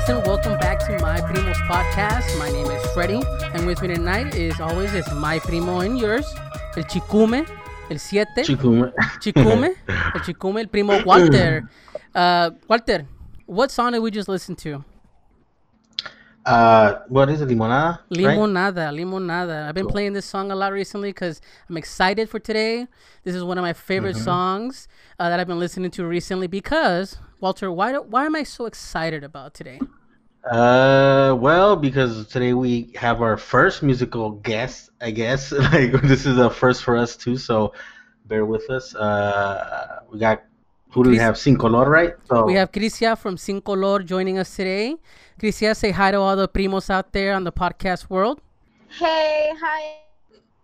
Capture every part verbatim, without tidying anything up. Cousin, welcome back to My Primo's podcast. My name is Freddy, and with me tonight, as always, is my primo and yours, el Chicume, el siete, Chicume, Chicume, el Chicume, el primo Walter. Uh, Walter, what song did we just listen to? Uh, what is it, Limonada? Limonada, right? Limonada. I've been cool. playing this song a lot recently because I'm excited for today. This is one of my favorite mm-hmm. songs uh, that I've been listening to recently because, Walter, why do, why am I so excited about today? Uh, well, because today we have our first musical guest, I guess. Like, this is a first for us, too, so bear with us. Uh, we got... Who do we have? Sin Color, right? So we have Crisia from Sin Color joining us today. Crisia, say hi to all the primos out there on the podcast world. Hey, hi,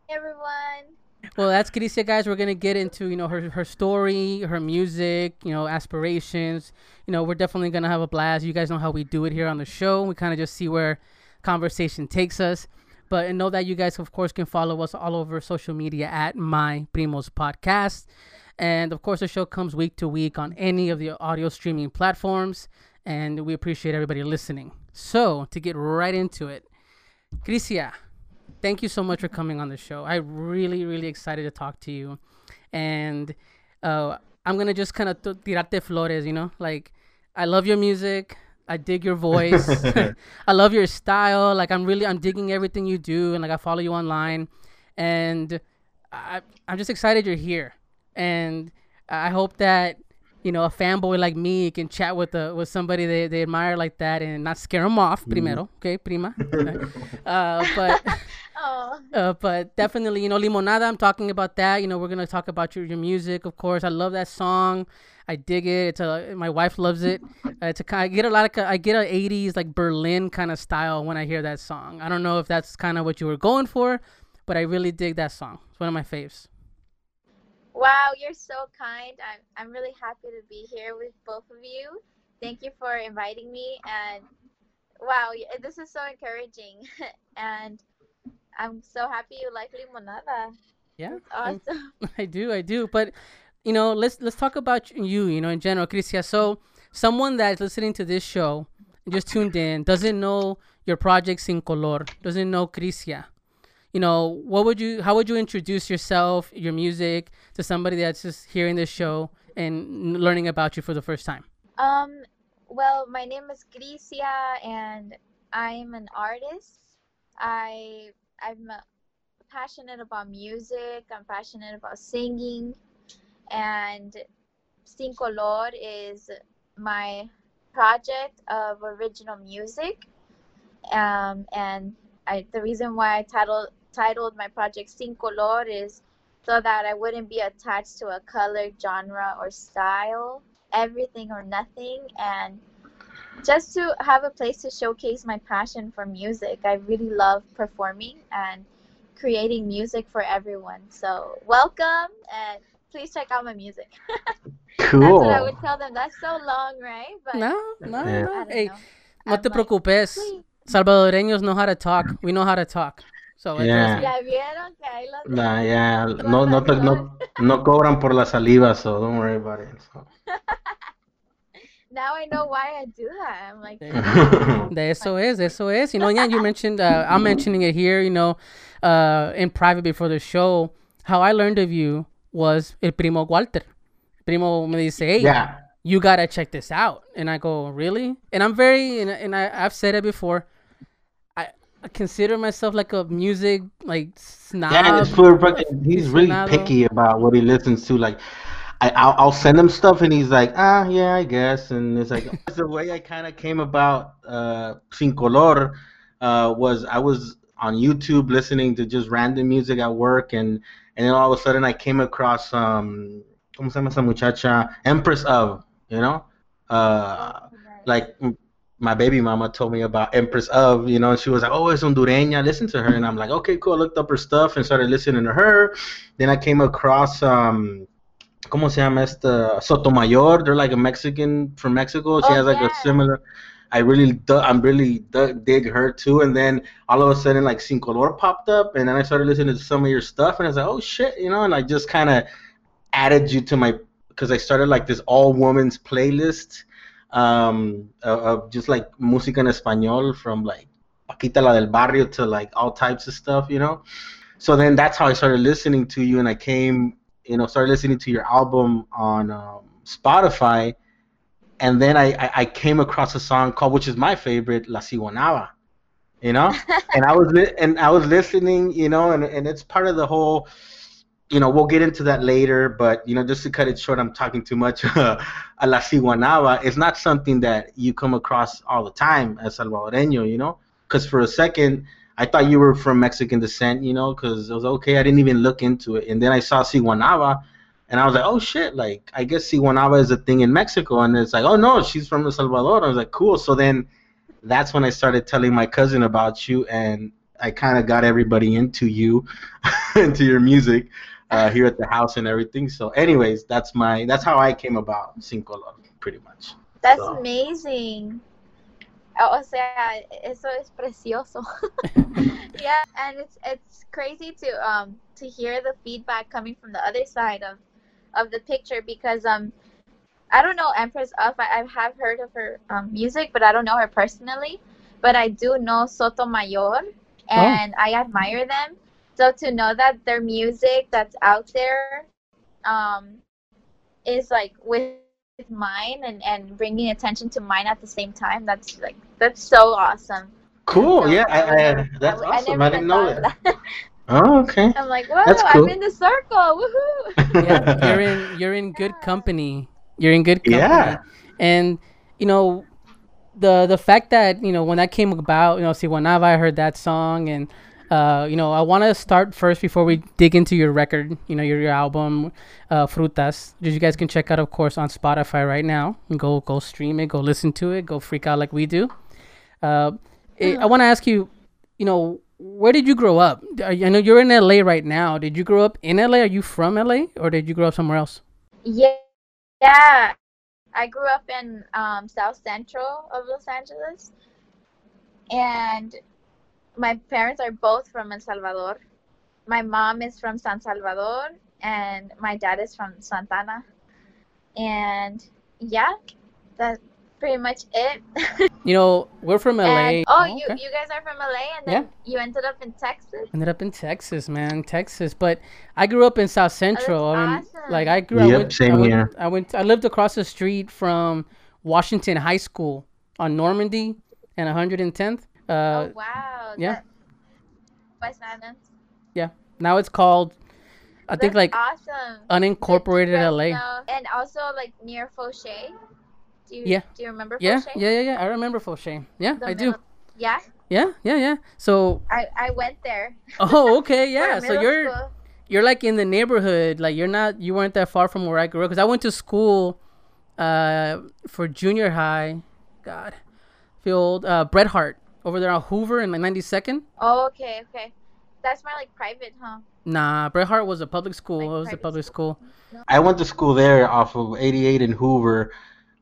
everyone. Well, that's Crisia, guys. We're going to get into, you know, her, her story, her music, you know, aspirations. You know, we're definitely going to have a blast. You guys know how we do it here on the show. We kind of just see where conversation takes us. But and know that you guys, of course, can follow us all over social media at My Primos Podcast. And, of course, the show comes week to week on any of the audio streaming platforms, and we appreciate everybody listening. So, to get right into it, Crisia, thank you so much for coming on the show. I'm really, really excited to talk to you. And uh, I'm going to just kind of t- tirarte flores, you know? Like, I love your music. I dig your voice. I love your style. Like, I'm really, I'm digging everything you do, and, like, I follow you online. And I, I'm just excited you're here. And I hope that, you know, a fanboy like me can chat with a, with somebody they, they admire like that and not scare them off, mm. primero, okay, prima. uh, but oh. uh, but definitely, you know, Limonada, I'm talking about that. You know, we're going to talk about your, your music, of course. I love that song. I dig it. It's a, my wife loves it. Uh, it's a, I get a lot of, I get an eighties, like Berlin kind of style when I hear that song. I don't know if that's kind of what you were going for, but I really dig that song. It's one of my faves. Wow, you're so kind. I'm I'm really happy to be here with both of you. Thank you for inviting me. And wow, this is so encouraging. And I'm so happy you like Limonada. Yeah, it's awesome. I, I do, I do. But you know, let's let's talk about you. You know, in general, Crisia. So someone that's listening to this show and just tuned in doesn't know your project Sin Color, doesn't know Crisia. You know, what would you, how would you introduce yourself, your music, to somebody that's just hearing this show and learning about you for the first time? Um, well, my name is Crisia, and I'm an artist. I I'm passionate about music. I'm passionate about singing, and Sin Color is my project of original music. Um, and I the reason why I titled titled my project Sin Color is so that I wouldn't be attached to a color, genre, or style, everything or nothing, and just to have a place to showcase my passion for music. I really love performing and creating music for everyone. So welcome, and please check out my music. Cool. That's what I would tell them. That's so long, right? But no, no, no. Hey, no te preocupes. Like, Salvadoreños know how to talk. We know how to talk. So yeah. Ya vieron que ahí los... Nah, yeah. No, no, no, no cobran por la saliva, so don't worry about it. So. Now I know why I do that. I'm like... De eso es, de eso es. You know, yeah, you mentioned, uh, I'm mentioning it here, you know, uh, in private before the show, how I learned of you was el primo Walter. Primo me dice, hey, yeah. you got to check this out. And I go, really? And I'm very, and, and I, I've said it before, I consider myself like a music like snob. Yeah, it's for, he's really snobber. Picky about what he listens to. Like, I, I'll, I'll send him stuff, and he's like, ah, yeah, I guess. And it's like the way I kind of came about uh, Sin Color uh, was I was on YouTube listening to just random music at work, and and then all of a sudden I came across um, ¿cómo se llama esa muchacha? Empress Of, you know, uh, like. My baby mama told me about Empress Of, you know, and she was like, oh, it's Hondureña, listen to her. And I'm like, okay, cool. I looked up her stuff and started listening to her. Then I came across, um, ¿cómo se llama esta? Sotomayor. They're like a Mexican from Mexico. She oh, has like yeah. a similar, I really, du- I'm really du- dig her too. And then all of a sudden, like, Sin Color popped up. And then I started listening to some of your stuff. And I was like, oh, shit, you know, and I just kind of added you to my, because I started like this all-women's playlist. um, of just like música en español, from like Paquita la del Barrio to like all types of stuff, you know. So then that's how I started listening to you, and I came, you know, started listening to your album on um, Spotify, and then I, I, I came across a song called, which is my favorite, La Ciguanaba, you know, and I was li and I was listening, you know, and and it's part of the whole, you know, we'll get into that later, but you know, just to cut it short, I'm talking too much. La Ciguanaba is not something that you come across all the time as Salvadoreño, you know, because for a second I thought you were from Mexican descent, you know, because I was okay. I didn't even look into it, and then I saw Ciguanaba, and I was like, oh shit! Like, I guess Ciguanaba is a thing in Mexico, and it's like, oh no, she's from El Salvador. I was like, cool. So then, that's when I started telling my cousin about you, and I kind of got everybody into you, into your music, uh, here at the house and everything. So, anyways, that's my that's how I came about Sin Color, pretty much. That's so amazing. O sea, eso es precioso. Yeah, and it's it's crazy to um to hear the feedback coming from the other side of of the picture, because um I don't know Empress Of. I, I have heard of her um, music, but I don't know her personally. But I do know Sotomayor, and oh. I admire them. So to know that their music that's out there um is like with with mine, and and bringing attention to mine at the same time, that's like that's so awesome. Cool. So, yeah, I, I, I, that's I, awesome. I, I didn't know that. that. Oh, okay. I'm like, whoa! Cool. I'm in the circle. Woohoo! Yeah, you're in you're in good company. You're in good company. Yeah. And you know, the the fact that you know when that came about, you know, Ciguanaba, I heard that song, and uh, you know, I want to start first before we dig into your record, you know, your, your album, uh, Frutas, which you guys can check out, of course, on Spotify right now. Go, go stream it, go listen to it, go freak out like we do. Uh, it, I want to ask you, you know, where did you grow up? Are you, I know you're in L A right now. Did you grow up in L A? Are you from L A, or did you grow up somewhere else? Yeah, yeah. I grew up in um, South Central of Los Angeles, and my parents are both from El Salvador. My mom is from San Salvador, and my dad is from Santa Ana. And yeah, that's pretty much it. You know, we're from L A. And, oh, oh you, okay. you guys are from L A, and then yeah. you ended up in Texas? Ended up in Texas, man, Texas. But I grew up in South Central. Oh, I mean, awesome. Like, I grew up. Yep, same I went, here. I, went, I lived across the street from Washington High School on Normandy and one hundred tenth. Uh, oh, wow. Yeah. West Adams. Yeah. Now it's called, I That's think like awesome. Unincorporated L A. Know. And also like near Foshay. Do you yeah. do you remember yeah. Foshay? Yeah, yeah, yeah. I remember Foshay. Yeah, the I middle. do. Yeah. Yeah, yeah, yeah. So I I went there. Oh, okay. Yeah. So you're school. you're like in the neighborhood. Like you're not you weren't that far from where I grew up, because I went to school uh for junior high. God. Field uh Bret Hart. Over there on Hoover in like ninety-second. Oh, okay, okay. That's more like private, huh? Nah, Bret Hart was a public school. Like it was a public school. school. I went to school there off of eighty-eight in Hoover.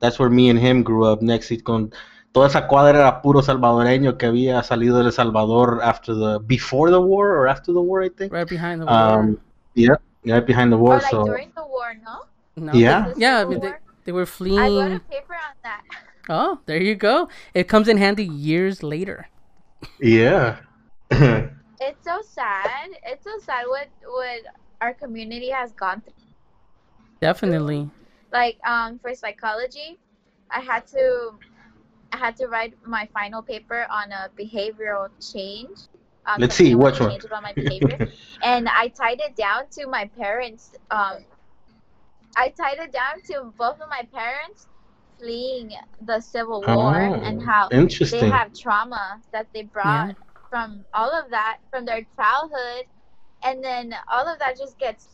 That's where me and him grew up. Next to con toda esa cuadra era puro salvadoreño que había salido de El Salvador after the before the war or after the war, I think. Right behind the war. Um, yeah, right behind the war. Oh, like so during the war, no? No. Yeah, yeah. I mean, they, they were fleeing. I wrote a paper on that. Oh, there you go. It comes in handy years later. Yeah. It's so sad. It's so sad what what our community has gone through. Definitely. Like um for psychology, I had to I had to write my final paper on a behavioral change. Um, Let's see which one. About my behavior. And I tied it down to my parents. Um, I tied it down to both of my parents fleeing the Civil War, oh, and how they have trauma that they brought yeah. from all of that, from their childhood, and then all of that just gets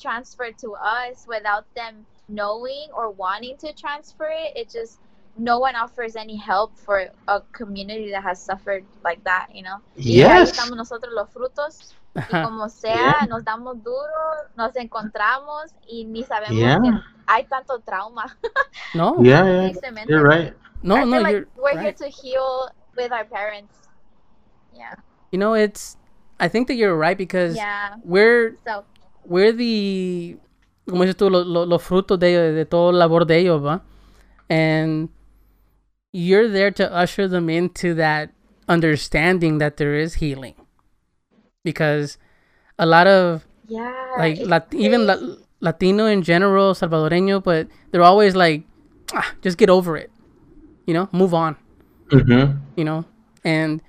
transferred to us without them knowing or wanting to transfer it. It just, no one offers any help for a community that has suffered like that, you know? Yes. Estamos nosotros los frutos, y como sea, nos damos duro, nos encontramos, y ni sabemos que hay tanto trauma. No. Yeah, yeah. You're right. No, I no, like you're We're right. here to heal with our parents. Yeah. You know, it's, I think that you're right, because yeah. we're, so. we're the, como dices tú, los lo, lo frutos de, de todo el labor de ellos, ¿va? and you're there to usher them into that understanding that there is healing, because a lot of yeah, like Lat- even La- Latino in general, Salvadoreño, but they're always like, ah, just get over it, you know, move on, mm-hmm. you know, and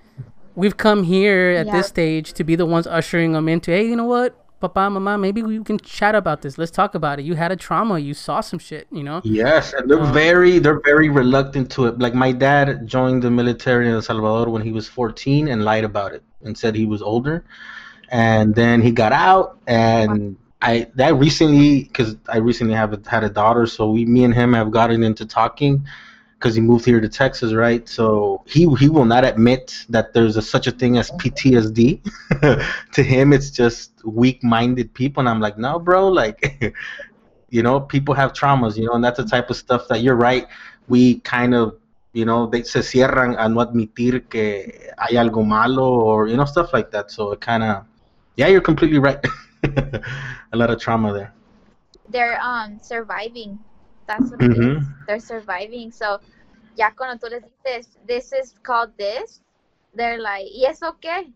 we've come here at yeah. this stage to be the ones ushering them into, hey, you know what, Papa, Mama, maybe we can chat about this. Let's talk about it. You had a trauma. You saw some shit, you know? Yes, and they're um, very, they're very reluctant to it. Like, my dad joined the military in El Salvador when he was fourteen and lied about it and said he was older. And then he got out, and I, that recently, because I recently have a, had a daughter, so we, me and him have gotten into talking, because he moved here to Texas, right? So he he will not admit that there's a, such a thing as P T S D. To him, it's just weak-minded people. And I'm like, no, bro, like, you know, people have traumas, you know, and that's the type of stuff that, you're right, we kind of, you know, they se cierran a no admitir que hay algo malo, or, you know, stuff like that. So it kind of, yeah, you're completely right. A lot of trauma there. They're um surviving. That's what mm-hmm. it is. They're surviving. So, ya cuando tú les dices, this is called this, they're like, ¿y eso qué?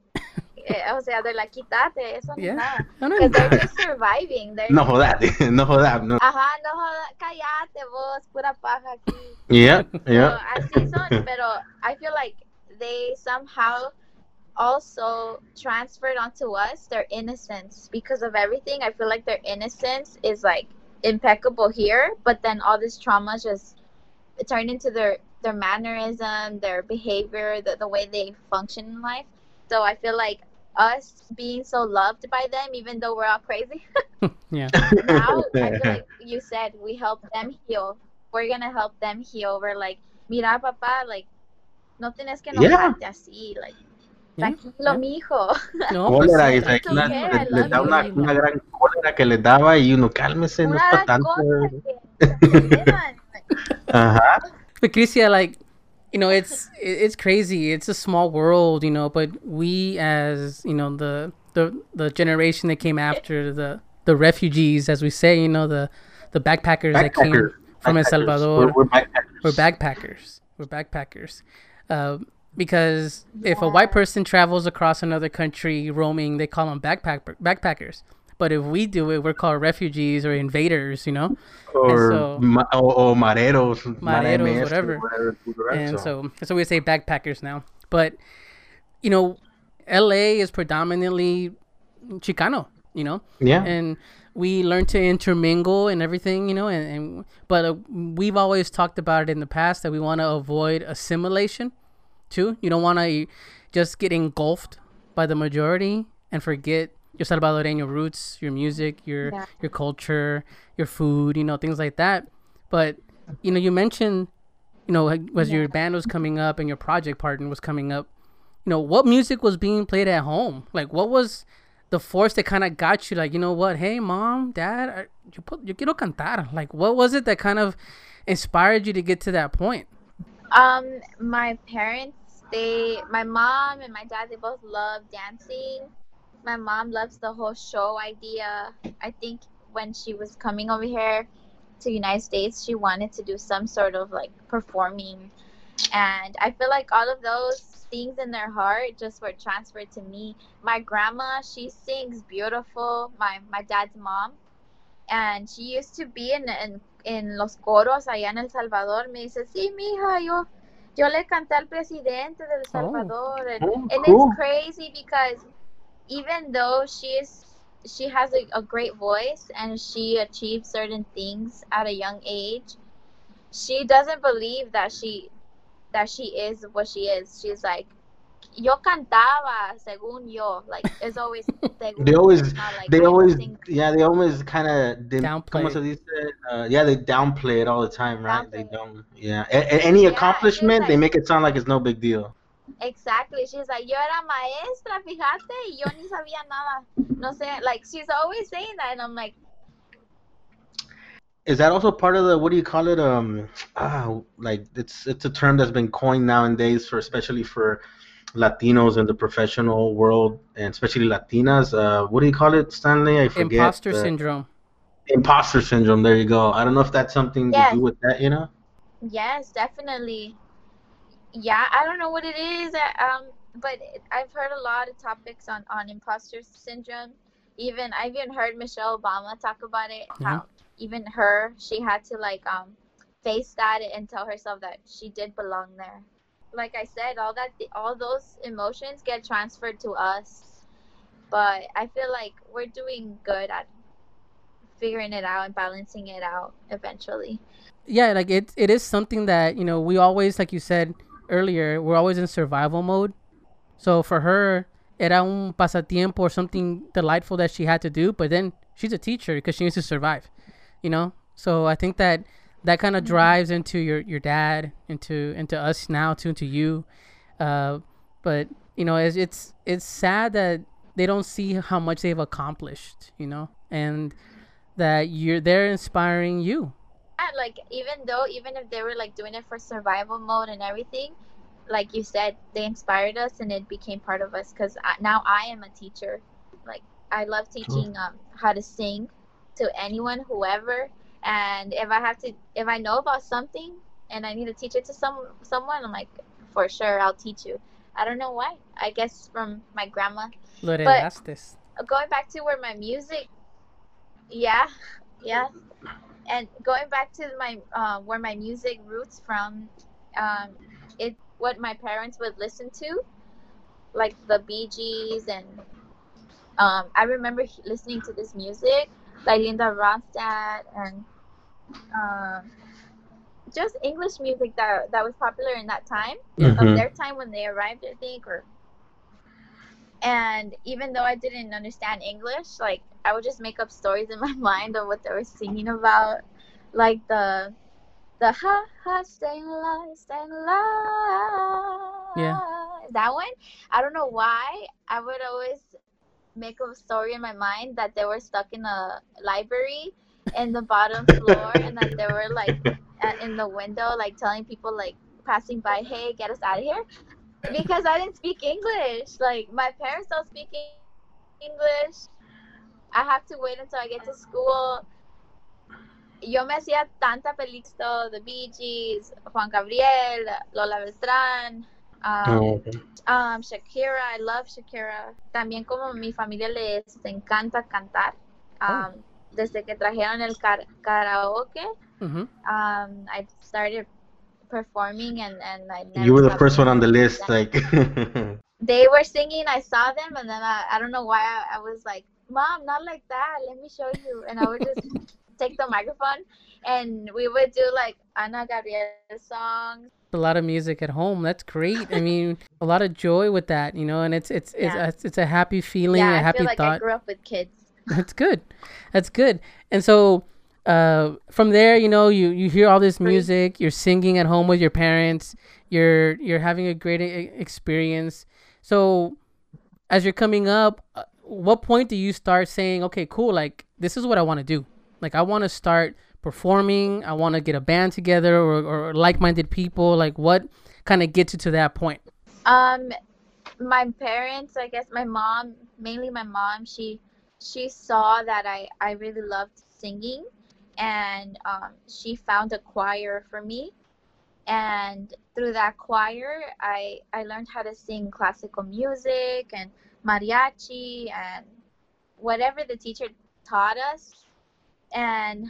O sea, they're like, quítate, eso yeah. no es nada. Because no, no. they're just surviving. They're no jodas, no jodas. No. Ajá, no jodas, cállate vos, pura paja aquí. Yeah, yeah. So, así son, pero I feel like they somehow also transferred onto us their innocence. Because of everything, I feel like their innocence is like, impeccable here, but then all this trauma just turned into their their mannerism, their behavior, the, the way they function in life. So I feel like us being so loved by them, even though we're all crazy, yeah. Now I feel like you said we help them heal. We're gonna help them heal. We're like, mira, papá, like, no tienes que enojarte yeah. así, like. Tranquilo, mi hijo. No, pues, cólera, y se, una, le, le da una, una gran cólera que le daba y uno, cálmese, no es para tanto. uh-huh. But Crisia, like, you know, it's it's crazy. It's a small world, you know, but we as, you know, the the, the generation that came after, the, the refugees, as we say, you know, the, the backpackers, backpackers that came backpackers. from El Salvador. We're, we're backpackers. We're backpackers. We're backpackers. Uh, Because yeah. if a white person travels across another country roaming, they call them backpack backpackers. But if we do it, we're called refugees or invaders, you know? Or so, ma- or mareros. Mareros, whatever. whatever. And so, so we say backpackers now. But, you know, L A is predominantly Chicano, you know? Yeah. And we learn to intermingle and everything, you know? And, and But uh, we've always talked about it in the past that we want to avoid assimilation. Too, you don't want to just get engulfed by the majority and forget your Salvadoreño roots, your music, your yeah. your culture, your food, you know, things like that. But you know, you mentioned, you know, as yeah. your band was coming up and your project partner was coming up, you know, what music was being played at home? Like, what was the force that kind of got you? Like, you know what? Hey, mom, dad, yo quiero cantar. Like, what was it that kind of inspired you to get to that point? Um, my parents, they, my mom and my dad, they both love dancing. My mom loves the whole show idea. I think when she was coming over here to the United States, she wanted to do some sort of like performing. And I feel like all of those things in their heart just were transferred to me. My grandma, she sings beautiful, my, my dad's mom. And she used to be in, in en Los Coros, allá en El Salvador. Me dice, sí, mija, yo, yo le canté al presidente de El Salvador. Oh, and oh, and cool. It's crazy because even though she, is, she has a, a great voice and she achieved certain things at a young age, she doesn't believe that she, that she is what she is. She's like, yo cantaba según yo. Like, it's always según they always not, like, they always sing. yeah they always kind of downplay uh, yeah they downplay it all the time, right? Downplay. They don't yeah a- a- any yeah, accomplishment like, they make it sound like it's no big deal. Exactly. She's like, yo era maestra, fíjate, y yo ni sabía nada, no sé. Like, she's always saying that, and I'm like, is that also part of the, what do you call it, um ah, like it's it's a term that's been coined nowadays for, especially for Latinos in the professional world, and especially Latinas. Uh, what do you call it, Stanley? I forget. Imposter the... syndrome. Imposter syndrome. There you go. I don't know if that's something yes. to do with that, you know? Yes, definitely. Yeah, I don't know what it is, uh, um, but I've heard a lot of topics on, on imposter syndrome. Even I've even heard Michelle Obama talk about it, mm-hmm. how even her, she had to like um, face that and tell herself that she did belong there. Like I said, all that, all those emotions get transferred to us, but I feel like we're doing good at figuring it out and balancing it out eventually. Yeah, like it, it is something that, you know, we always, like you said earlier, we're always in survival mode. So for her, era un pasatiempo or something delightful that she had to do, but then she's a teacher because she needs to survive, you know? So I think that that kind of mm-hmm. drives into your, your dad, into into us now, too, into you. Uh, but, you know, it's, it's it's sad that they don't see how much they've accomplished, you know? And that you're they're inspiring you. Yeah, like, even though, even if they were, like, doing it for survival mode and everything, like you said, they inspired us and it became part of us, because now I am a teacher. Like, I love teaching um, how to sing to anyone, whoever. And if I have to, if I know about something and I need to teach it to some someone, I'm like, for sure, I'll teach you. I don't know why. I guess from my grandma. Lo heredaste. But going back to where my music, yeah, yeah. And going back to my uh, where my music roots from, um, it what my parents would listen to, like the Bee Gees, and um, I remember listening to this music, like Linda Ronstadt, and uh, just English music that that was popular in that time, mm-hmm. of their time when they arrived, I think. Or and even though I didn't understand English, like I would just make up stories in my mind of what they were singing about, like the the ha ha staying alive, staying alive. Yeah, that one. I don't know why I would always make a story in my mind that they were stuck in a library in the bottom floor, and that they were like at, in the window, like telling people like passing by, "Hey, get us out of here," because I didn't speak English. Like my parents don't speak English. I have to wait until I get to school. Yo me hacía tanta película, the Bee Gees, Juan Gabriel, Lola Beltrán, um, oh, okay. um, Shakira. I love Shakira. También como mi familia les encanta cantar. Um, oh. Desde que trajeron el car- karaoke, mm-hmm. um, I started performing, and, and I never you were the first one on the list. Like they were singing, I saw them, and then I, I don't know why I, I was like, "Mom, not like that. Let me show you." And I would just take the microphone and we would do like Ana Gabriel songs. A lot of music at home. That's great. I mean, a lot of joy with that, you know, and it's it's yeah. it's, a, it's a happy feeling, yeah, a happy I feel like thought. I grew up with kids. That's good. That's good. And so uh, from there, you know, you, you hear all this music, you're singing at home with your parents, you're you're having a great experience. So as you're coming up, what point do you start saying, okay, cool, like this is what I want to do? Like, I want to start performing. I want to get a band together, or, or like-minded people. Like, what kind of gets you to that point? Um, my parents, I guess my mom, mainly my mom, she she saw that I, I really loved singing. And um, she found a choir for me. And through that choir, I, I learned how to sing classical music and mariachi and whatever the teacher taught us. And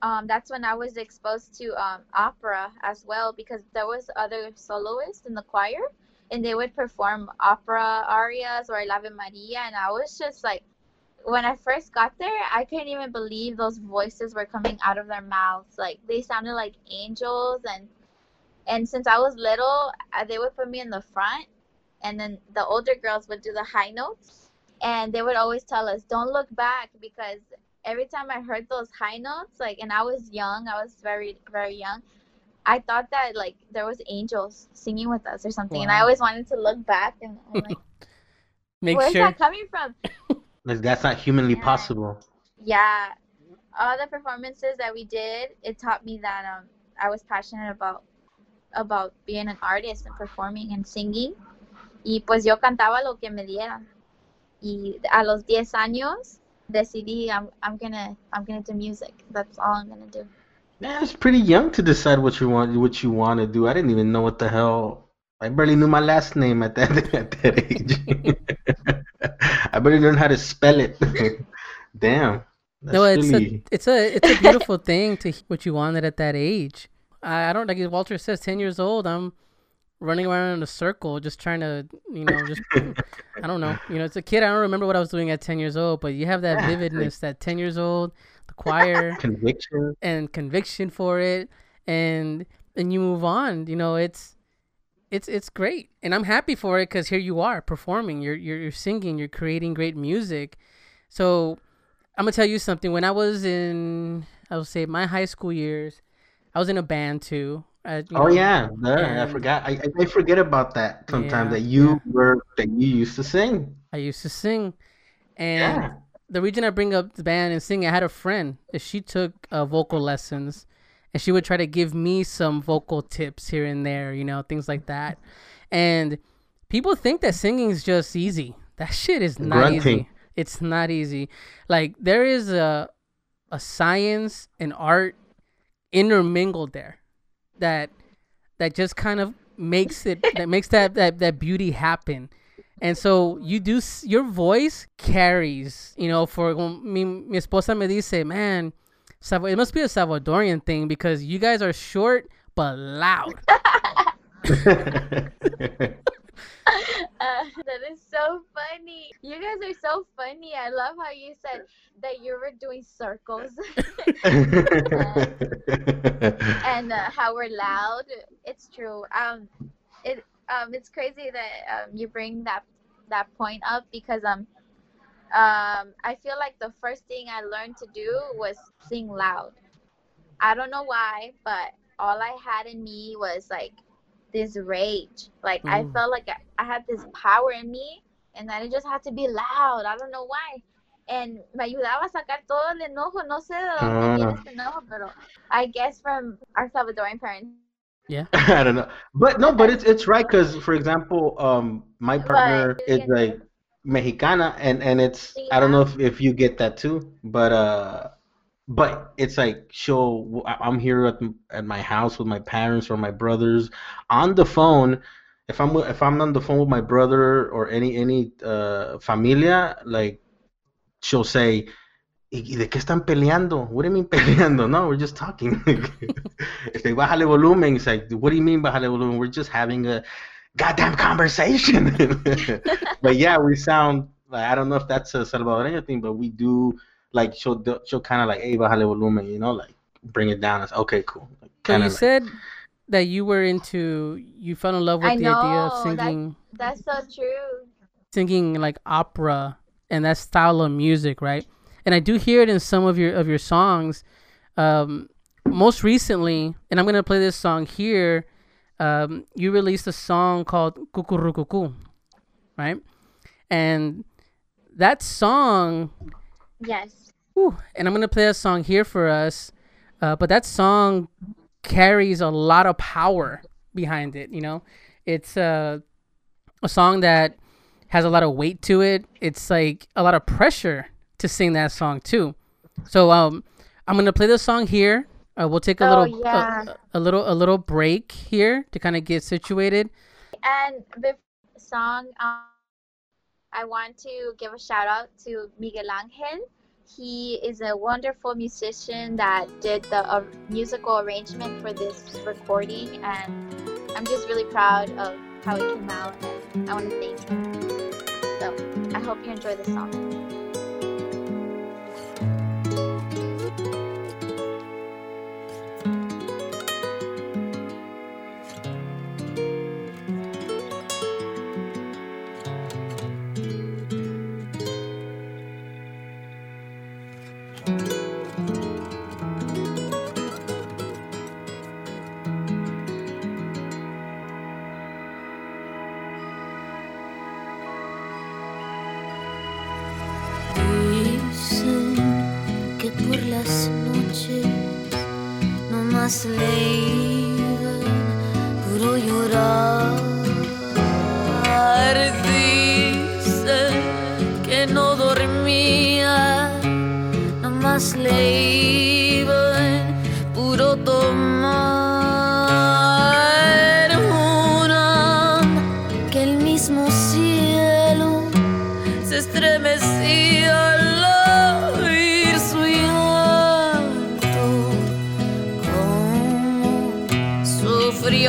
um, that's when I was exposed to um, opera as well, because there was other soloists in the choir, and they would perform opera arias or El Ave Maria. And I was just like, when I first got there, I couldn't even believe those voices were coming out of their mouths. Like, they sounded like angels. And and since I was little, they would put me in the front, and then the older girls would do the high notes. And they would always tell us, don't look back, because every time I heard those high notes, like, and I was young, I was very, very young, I thought that, like, there was angels singing with us or something. Wow. And I always wanted to look back, and I'm like, Make where's sure. that coming from? Like, that's not humanly yeah. possible. Yeah. All the performances that we did, it taught me that um, I was passionate about about being an artist and performing and singing. Y pues yo cantaba lo que me dieran. Y a los diez años, decidí I'm I'm gonna I'm gonna do music. That's all I'm gonna do. Man, it's pretty young to decide what you want, what you want to do. I didn't even know what the hell. I barely knew my last name at that at that age. I barely learned how to spell it. Damn. No, it's really... a, it's a it's a beautiful thing to hear what you wanted at that age. I, I don't like Walter says, ten years old. I'm running around in a circle, just trying to, you know, just I don't know. You know, it's a kid. I don't remember what I was doing at ten years old, but you have that vividness. That ten years old. Choir conviction and conviction for it, and and you move on. You know, it's it's it's great, and I'm happy for it because here you are performing. You're you're you're singing. You're creating great music. So I'm gonna tell you something. When I was in, I would say my high school years, I was in a band too. Uh, oh know, yeah, yeah. I forgot. I, I forget about that sometimes. Yeah, that you yeah. were that you used to sing. I used to sing, and. Yeah. The reason I bring up the band and singing, I had a friend that she took uh, vocal lessons, and she would try to give me some vocal tips here and there, you know, things like that. And people think that singing is just easy. That shit is not Grunting. easy. It's not easy. Like there is a a science and art intermingled there that that just kind of makes it that makes that, that, that beauty happen. And so you do, your voice carries, you know, for mi, mi esposa me dice, man, it must be a Salvadorian thing because you guys are short, but loud. Uh, that is so funny. You guys are so funny. I love how you said that you were doing circles uh, and uh, how we're loud. It's true. Um, it, Um, it's crazy that um, you bring that that point up because um, um, I feel like the first thing I learned to do was sing loud. I don't know why, but all I had in me was like this rage. Like mm. I felt like I, I had this power in me, and I just had to be loud. I don't know why. And me ayudaba a sacar todo el enojo. No sé de dónde viene este enojo, pero I guess from our Salvadorian parents. Yeah, I don't know, but no, but it's it's right because, for example, um, my partner is like Mexicana, and and it's yeah. I don't know if, if you get that too, but uh, but it's like she'll I'm here at at my house with my parents or my brothers on the phone. If I'm if I'm on the phone with my brother or any any uh familia, like she'll say. ¿Y de qué están peleando? What do you mean peleando? No, we're just talking. If they bajale volumen, it's like, what do you mean bajale volumen? We're just having a goddamn conversation. But yeah, we sound, like, I don't know if that's a Salvadoreño thing, but we do, like, she'll, she'll kind of like, hey, bajale volumen, you know, like, bring it down. It's okay, cool. Like, so you like, said that you were into, you fell in love with I the know, idea of singing. That's, that's so true. Singing, like, opera and that style of music, right? And I do hear it in some of your of your songs, um, most recently. And I'm gonna play this song here. Um, you released a song called "Cucurucucu," right? And that song, yes. Whew, and I'm gonna play a song here for us, uh, but that song carries a lot of power behind it. You know, it's a uh, a song that has a lot of weight to it. It's like a lot of pressure to sing that song too. So um I'm gonna play this song here. Uh, we'll take a oh, little yeah. a, a little a little break here to kind of get situated. And the song um, I want to give a shout out to Miguel Angel. He is a wonderful musician that did the uh, musical arrangement for this recording, and I'm just really proud of how it came out, and I want to thank him. So I hope you enjoy the song.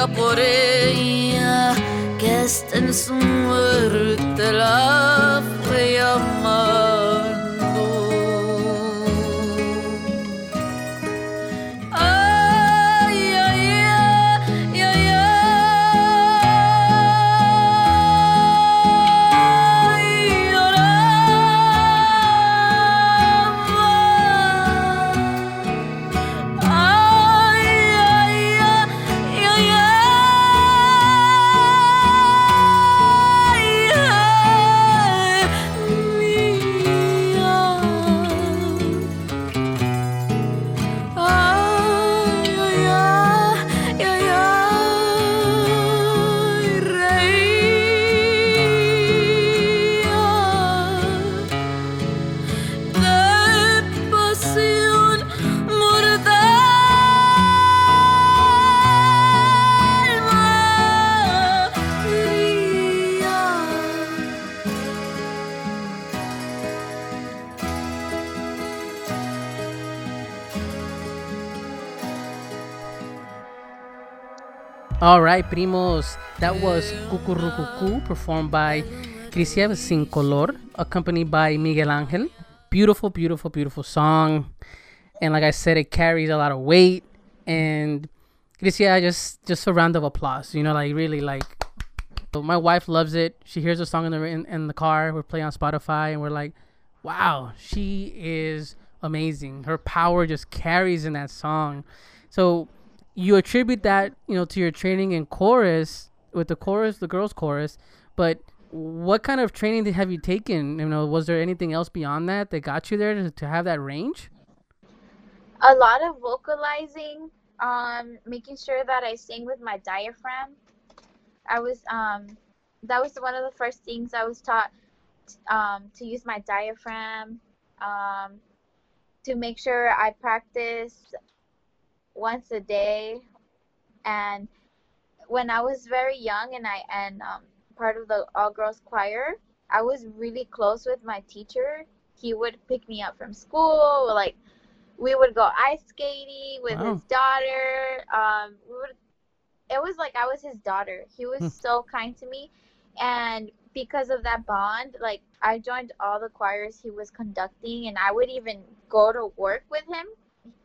yo por ella, que está en su muerte la fue amando. Ay, ay, ay, ay, ay, lloraba. Alright, primos, that was Cucurrucucú performed by Crisia Sin Color, accompanied by Miguel Angel. Beautiful, beautiful, beautiful song. And like I said, it carries a lot of weight. And Crisia, just just a round of applause. You know, like really like, my wife loves it. She hears the song in the in, in the car. We're playing on Spotify and we're like, wow, she is amazing. Her power just carries in that song. So you attribute that, you know, to your training in chorus, with the chorus, the girls' chorus, but what kind of training have you taken? You know, was there anything else beyond that that got you there to, to have that range? A lot of vocalizing, um, making sure that I sing with my diaphragm. I was, um, that was one of the first things I was taught, um, to use my diaphragm, um, to make sure I practice once a day. And when I was very young and I and um, part of the all-girls choir, I was really close with my teacher. He would pick me up from school, like we would go ice skating with wow. his daughter. Um, we would, it was like I was his daughter. He was hmm. so kind to me, and because of that bond, like I joined all the choirs he was conducting, and I would even go to work with him.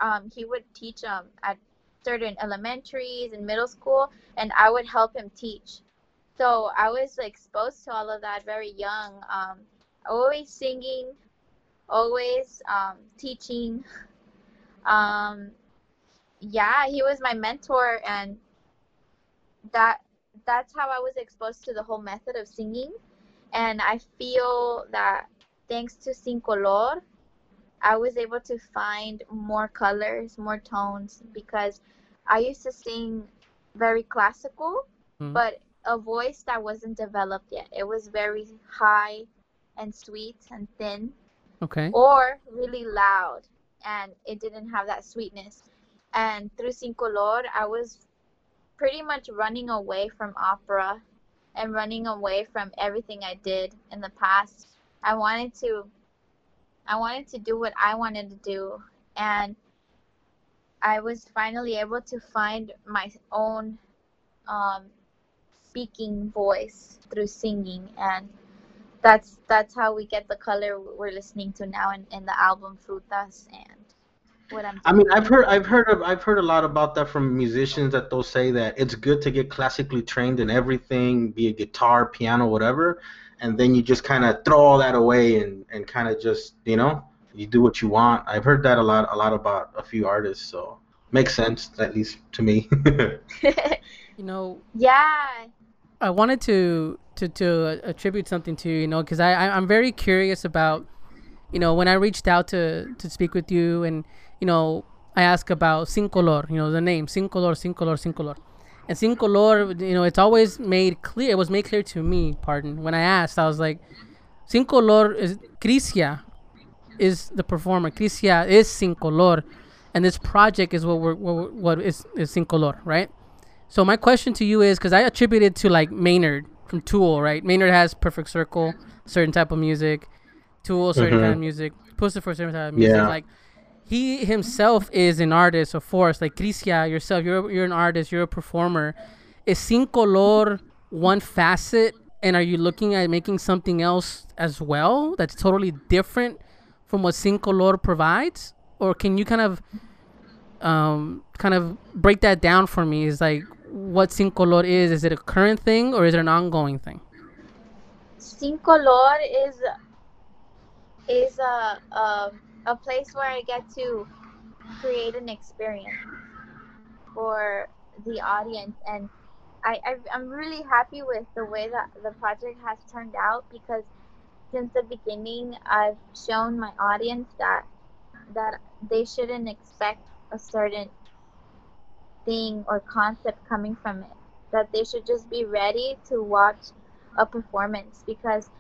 Um, he would teach um, at certain elementaries and middle school, and I would help him teach. So I was exposed to all of that very young, um, always singing, always um, teaching. Um, yeah, he was my mentor, and that that's how I was exposed to the whole method of singing. And I feel that thanks to Sin Color, I was able to find more colors, more tones, because I used to sing very classical, mm-hmm. but a voice that wasn't developed yet. It was very high and sweet and thin, okay, or really loud, and it didn't have that sweetness. And through Sin Color, I was pretty much running away from opera and running away from everything I did in the past. I wanted to I wanted to do what I wanted to do, and I was finally able to find my own um, speaking voice through singing, and that's that's how we get the color we're listening to now in, in the album Frutas and what I'm doing. I mean, I've heard I've heard of, I've heard a lot about that from musicians, that they'll say that it's good to get classically trained in everything, be it guitar, piano, whatever. And then you just kind of throw all that away and, and kind of just, you know, you do what you want. I've heard that a lot a lot about a few artists, so makes sense, at least to me. You know, yeah. I wanted to to, to attribute something to you, you know, because I, I, I'm very curious about, you know, when I reached out to, to speak with you and, you know, I asked about Sin Color, you know, the name, Sin Color, Sin Color, Sin Color. And Sin Color, you know, it's always made clear, it was made clear to me, pardon, when I asked, I was like, Sin Color is, Crisia is the performer, Crisia is Sin Color, and this project is what we're, what, what is, is Sin Color, right? So my question to you is, because I attribute it to like Maynard from Tool, right? Maynard has Perfect Circle, certain type of music, Tool, certain mm-hmm. kind of music, Pussy for certain type of music, yeah. like. He himself is an artist, of course. Like Crisia, yourself, you're you're an artist, you're a performer, is Sin Color one facet, and are you looking at making something else as well that's totally different from what Sin Color provides? Or can you kind of um, kind of break that down for me? Is like what Sin Color is, is it a current thing or is it an ongoing thing? Sin Color is is a, a a place where I get to create an experience for the audience, and I, I I'm really happy with the way that the project has turned out, because since the beginning I've shown my audience that that they shouldn't expect a certain thing or concept coming from it, that they should just be ready to watch a performance, because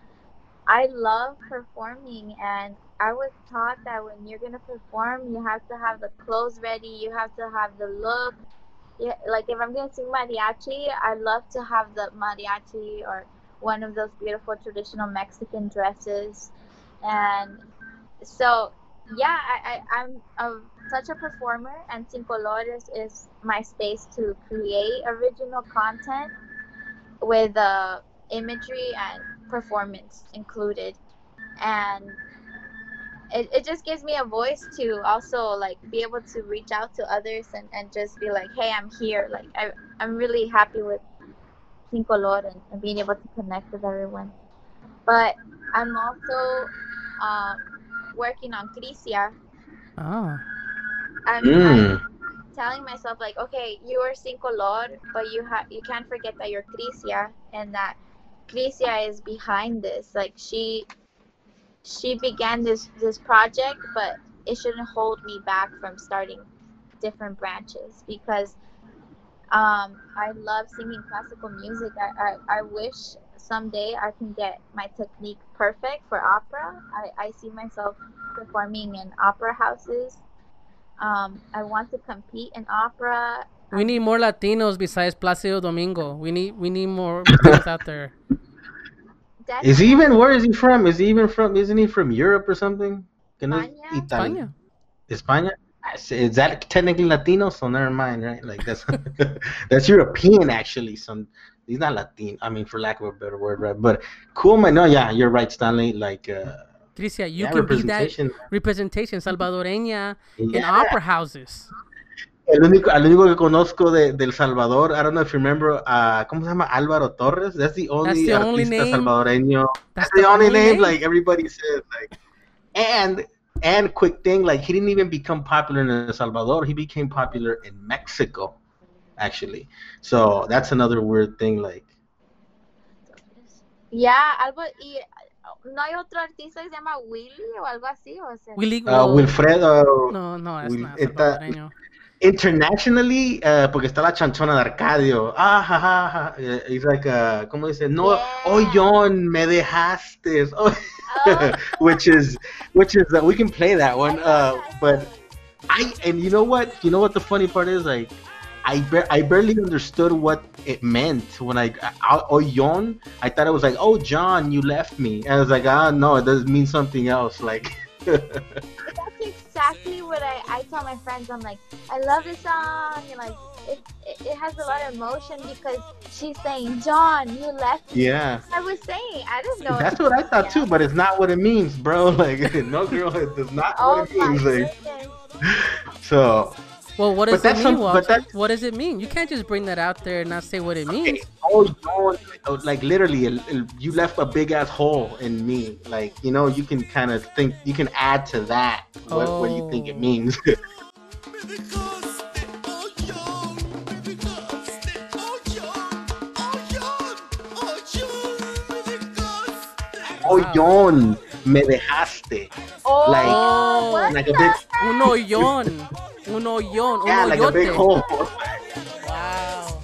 I love performing, and I was taught that when you're going to perform, you have to have the clothes ready, you have to have the look. Yeah, like if I'm going to sing mariachi, I love to have the mariachi or one of those beautiful traditional Mexican dresses. And so, yeah, I, I, I'm a, such a performer, and Sin Color is my space to create original content with uh, imagery and performance included, and it, it just gives me a voice to also like be able to reach out to others and, and just be like, hey, I'm here. Like I, I'm really happy with Sin Color and, and being able to connect with everyone. But I'm also uh, working on Crisia. Oh. I'm, mm. I'm telling myself like, okay, you are Sin Color, but you have you can't forget that you're Crisia, and that Crisia is behind this. Like she she began this this project, but it shouldn't hold me back from starting different branches, because um, I love singing classical music. I, I, I wish someday I can get my technique perfect for opera. I, I see myself performing in opera houses. Um, I want to compete in opera. We need more Latinos besides Plácido Domingo. We need we need more Latinos out there. Definitely. Is he even, where is he from? Is he even from, isn't he from Europe or something? España. España? Is that technically Latino? So never mind, right? Like that's that's European actually. So he's not Latino. I mean, for lack of a better word, right? But cool, man. No, yeah, you're right, Stanley. Like, uh, Crisia, you yeah, can be that representation salvadoreña yeah. in opera houses. El único, el único que conozco de, de El Salvador, I don't know if you remember, uh, ¿cómo se llama? Álvaro Torres. That's the only That's the artista only salvadoreño. That's, That's the, the only, only name, name, like everybody says. Like, and and quick thing, like he didn't even become popular in El Salvador. He became popular in Mexico, actually. So that's another weird thing, like. Yeah, algo y no hay otro artista que se llama Willy o algo así o sea. Willy. Uh, Wilfredo. No, no, es Wil, esta, salvadoreño. Internationally, uh, porque está la chanchona de Arcadio. Ah, ha, ha, ha. He's like, uh, ¿cómo dice? No, yeah. Oh, John, me dejaste. Oh. Oh. which is, which is, uh, we can play that one. Uh, but I, and you know what? You know what the funny part is? Like, I, bar- I barely understood what it meant when I, oh, John, I thought it was like, oh, John, you left me. And I was like, ah, no, it does mean something else. Like, that's exactly what I, I tell my friends. I'm like, I love this song, and like it, it, it has a lot of emotion because she's saying, John, you left me. Yeah. I was saying, I didn't know. That's what I thought yeah. too, but it's not what it means, bro. Like, no, girl, it does not oh what it means. Like, so. Well, what does it mean, Walt? What does it mean? You can't just bring that out there and not say what it means. Okay. Oh, John, like literally, it, it, you left a big ass hole in me. Like, you know, you can kind of think, you can add to that what, oh. what you think it means. Oh, John, me dejaste. Oh, like, oh, like a big un hoyón. Un hoyón, un yeah, like a big hole. Wow.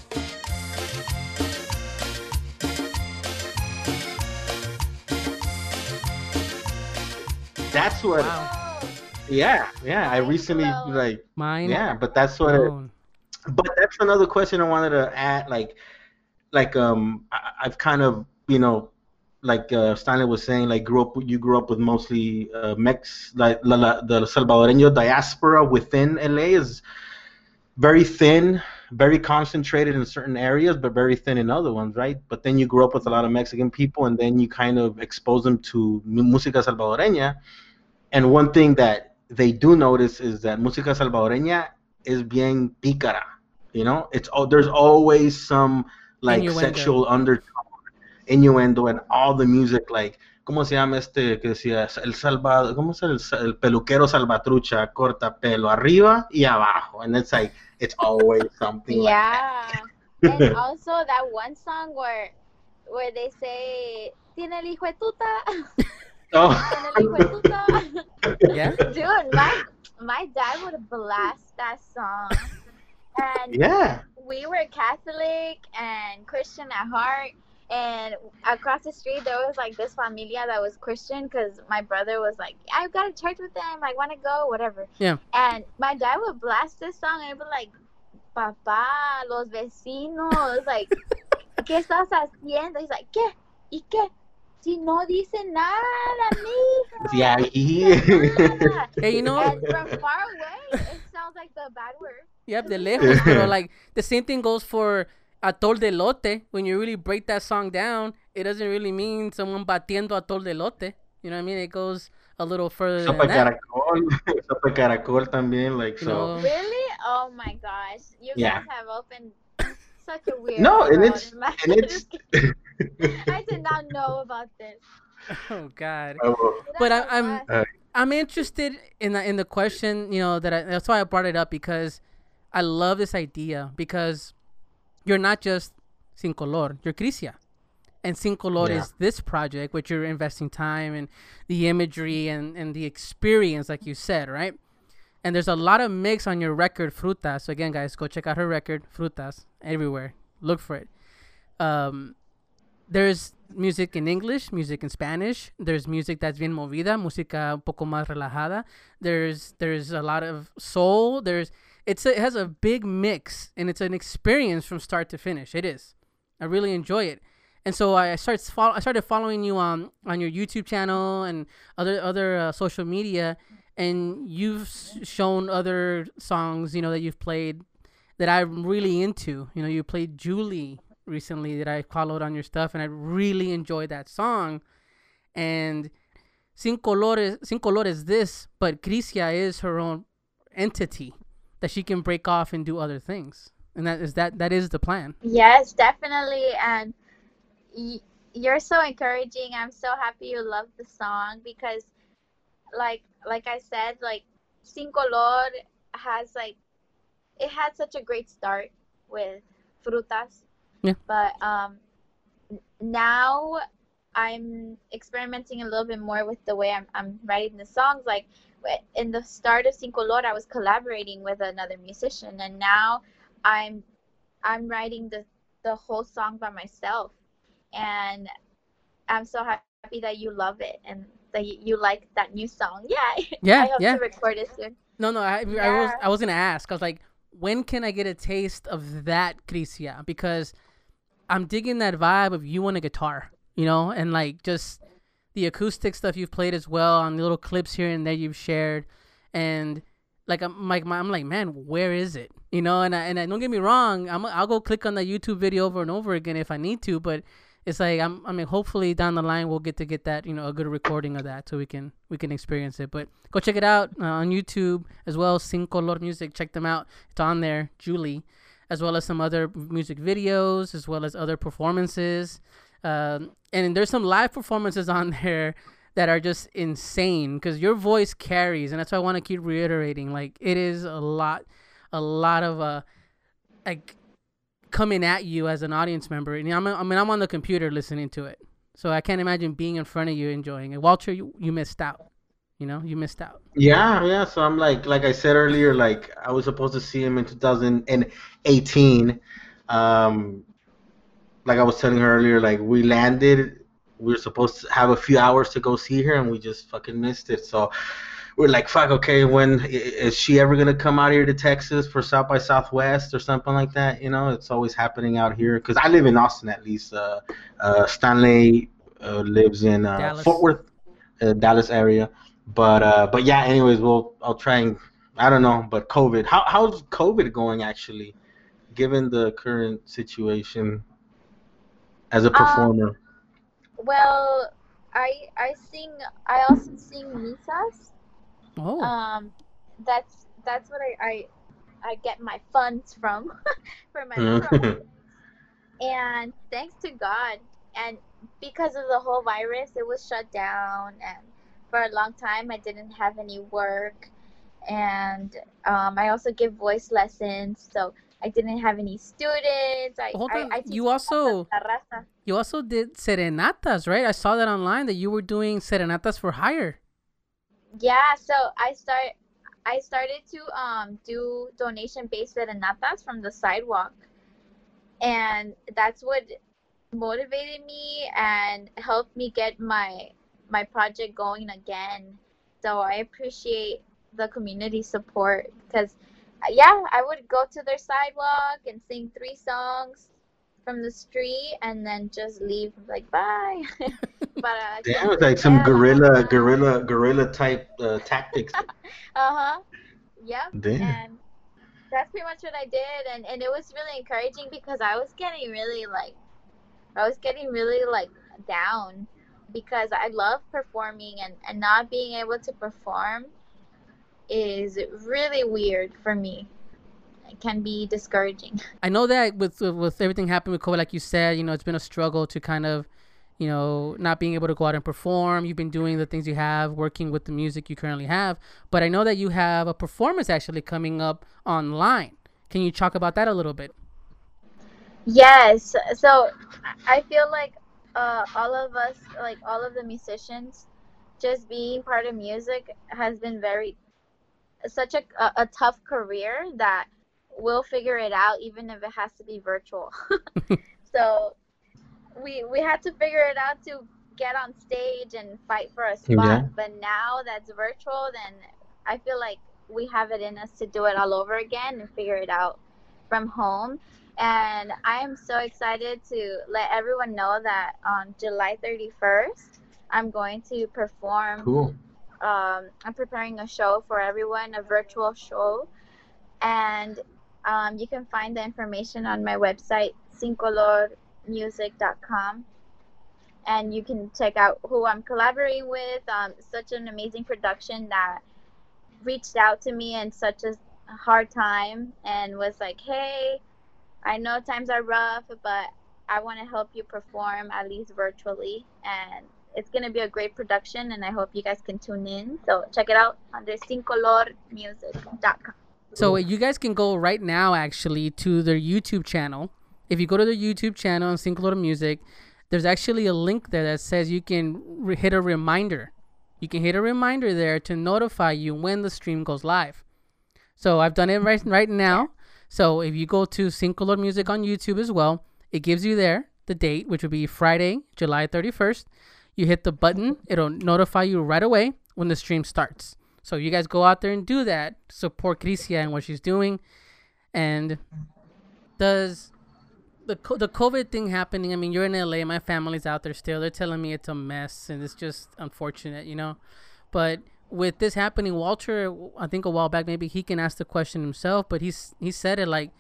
That's what. Wow. Yeah, yeah. I recently like. Mine. Yeah, but that's what. It, but that's another question I wanted to add. Like, like um, I, I've kind of you know. Like uh, Stanley was saying, like grew up, you grew up with mostly uh, Mex, like la, la, the Salvadoreño diaspora within L A is very thin, very concentrated in certain areas, but very thin in other ones, right? But then you grew up with a lot of Mexican people, and then you kind of expose them to música salvadoreña. And one thing that they do notice is that música salvadoreña is bien pícara, you know? It's all, there's always some, like, innuendo. Sexual undertone, innuendo, and all the music, like, ¿cómo se llama este que decía? El Salvador, ¿cómo es el, el peluquero salvatrucha? Corta pelo arriba y abajo. And it's like, it's always something yeah. like that. And also that one song where where they say, tiene el hijo de tuta. Oh. Yeah. Dude, my, my dad would blast that song. And yeah. we were Catholic and Christian at heart. And across the street, there was, like, this familia that was Christian because my brother was like, I've got a church with them. I want to go, whatever. Yeah. And my dad would blast this song, and I'd be like, Papá, los vecinos, like, ¿qué estás haciendo? He's like, ¿qué? ¿Y qué? Si no dice nada, amigo. Yeah. Hey, you know. And from far away, it sounds like the bad word. Yep, the lejos, pero, like, the same thing goes for atol de lote. When you really break that song down, it doesn't really mean someone batiendo atol de lote. You know what I mean? It goes a little further than that. Sopa caracol también, like, so. Really? Oh my gosh. You yeah. guys have opened such a weird No, and it's, and it's... I did not know about this. Oh, God. Oh. But I, I'm uh, I'm interested in the, in the question, you know, that I, that's why I brought it up, because I love this idea, because you're not just Sin Color, you're Crisia. And Sin Color yeah. is this project, which you're investing time and the imagery and, and the experience, like you said, right? And there's a lot of mix on your record, Frutas. So again, guys, go check out her record, Frutas, everywhere. Look for it. Um, there's music in English, music in Spanish. There's music that's bien movida, música un poco más relajada. There's, there's a lot of soul. There's... It's a, it has a big mix, and it's an experience from start to finish. It is. I really enjoy it. And so I, I, start, I started following you on, on your YouTube channel and other, other uh, social media, and you've shown other songs, you know, that you've played that I'm really into. You know, you played Julie recently that I followed on your stuff, and I really enjoyed that song. And Sin Color is, Sin Color is this, but Crisia is her own entity that she can break off and do other things. And that is that that is the plan. Yes, definitely. And y you're so encouraging. I'm so happy you love the song, because like like I said, like Sin Color has like it had such a great start with Frutas. Yeah. But um now I'm experimenting a little bit more with the way I'm I'm writing the songs. Like in the start of Sin Color, I was collaborating with another musician, and now I'm I'm writing the the whole song by myself, and I'm so happy that you love it and that you like that new song. Yeah, yeah, I hope yeah. to record it soon. No, no, I, yeah. I was I was gonna ask. I was like, when can I get a taste of that, Crisia? Because I'm digging that vibe of you on a guitar, you know, and like just. The acoustic stuff you've played as well, on the little clips here and there you've shared, and like I'm like I'm like man, where is it? You know, and I, and I, don't get me wrong, I'm I'll go click on that YouTube video over and over again if I need to, but it's like I'm I mean hopefully down the line we'll get to get that, you know, a good recording of that so we can we can experience it. But go check it out uh, on YouTube as well, Sin Color Music. Check them out. It's on there, Julie, as well as some other music videos, as well as other performances. Um, and there's some live performances on there that are just insane, because your voice carries, and that's why I want to keep reiterating. Like it is a lot, a lot of uh, like coming at you as an audience member. And I'm, I mean, I'm on the computer listening to it, so I can't imagine being in front of you enjoying it. Walter, you, you missed out. You know, you missed out. Yeah, yeah. So I'm like, like I said earlier, like I was supposed to see him in two thousand eighteen. Um, Like I was telling her earlier, like we landed, we were supposed to have a few hours to go see her, and we just fucking missed it. So we're like, fuck, okay, when is she ever gonna come out here to Texas for South by Southwest or something like that? You know, it's always happening out here, because I live in Austin at least. Uh, uh, Stanley uh, lives in uh, Fort Worth, uh, Dallas area. But uh, but yeah, anyways, we'll I'll try and I don't know, but COVID. How how's COVID going actually? given the current situation as a performer? Um, well, I I sing. I also sing misas. Oh. Um, that's that's what I I, I get my funds from from my program. And thanks to God, and because of the whole virus, it was shut down, and for a long time I didn't have any work, and um, I also give voice lessons, so I didn't have any students. I, Hold I, on. I you also you also did serenatas, right? I saw that online that you were doing serenatas for hire. Yeah, so I start I started to um do donation based serenatas from the sidewalk, and that's what motivated me and helped me get my my project going again. So I appreciate the community support, because yeah, I would go to their sidewalk and sing three songs from the street and then just leave, like, bye. But uh, yeah, it was like some yeah, guerrilla, guerrilla, guerrilla type uh, tactics. Uh huh. Yep. Damn. And that's pretty much what I did, and and it was really encouraging because I was getting really like, I was getting really like down, because I love performing, and and not being able to perform is really weird for me. It can be discouraging. I know that with with everything happening with COVID, like you said, you know, it's been a struggle to kind of, you know, not being able to go out and perform. You've been doing the things you have, working with the music you currently have. But I know that you have a performance actually coming up online. Can you talk about that a little bit? Yes. So I feel like uh, all of us, like all of the musicians, just being part of music has been very such a, a, a tough career that we'll figure it out, even if it has to be virtual. So we we had to figure it out to get on stage and fight for a spot. Yeah. But now that's virtual, then I feel like we have it in us to do it all over again and figure it out from home. And I am so excited to let everyone know that on July thirty-first, I'm going to perform. Cool. Um, I'm preparing a show for everyone, a virtual show. And um, you can find the information on my website, sin color music dot com. And you can check out who I'm collaborating with. Um, such an amazing production that reached out to me in such a hard time and was like, hey, I know times are rough, but I want to help you perform, at least virtually. And it's going to be a great production, and I hope you guys can tune in. So check it out under sin color music dot com. So you guys can go right now, actually, to their YouTube channel. If you go to their YouTube channel on Sin Color Music, there's actually a link there that says you can re- hit a reminder. You can hit a reminder there to notify you when the stream goes live. So I've done it right, right now. So if you go to Sin Color Music on YouTube as well, it gives you there the date, which would be Friday, July thirty-first. You hit the button, it'll notify you right away when the stream starts. So you guys go out there and do that. Support Crisia and what she's doing. And does the the COVID thing happening, I mean, you're in L A, my family's out there still. They're telling me it's a mess, and it's just unfortunate, you know. But with this happening, Walter, I think a while back, maybe he can ask the question himself, but he's he said it like,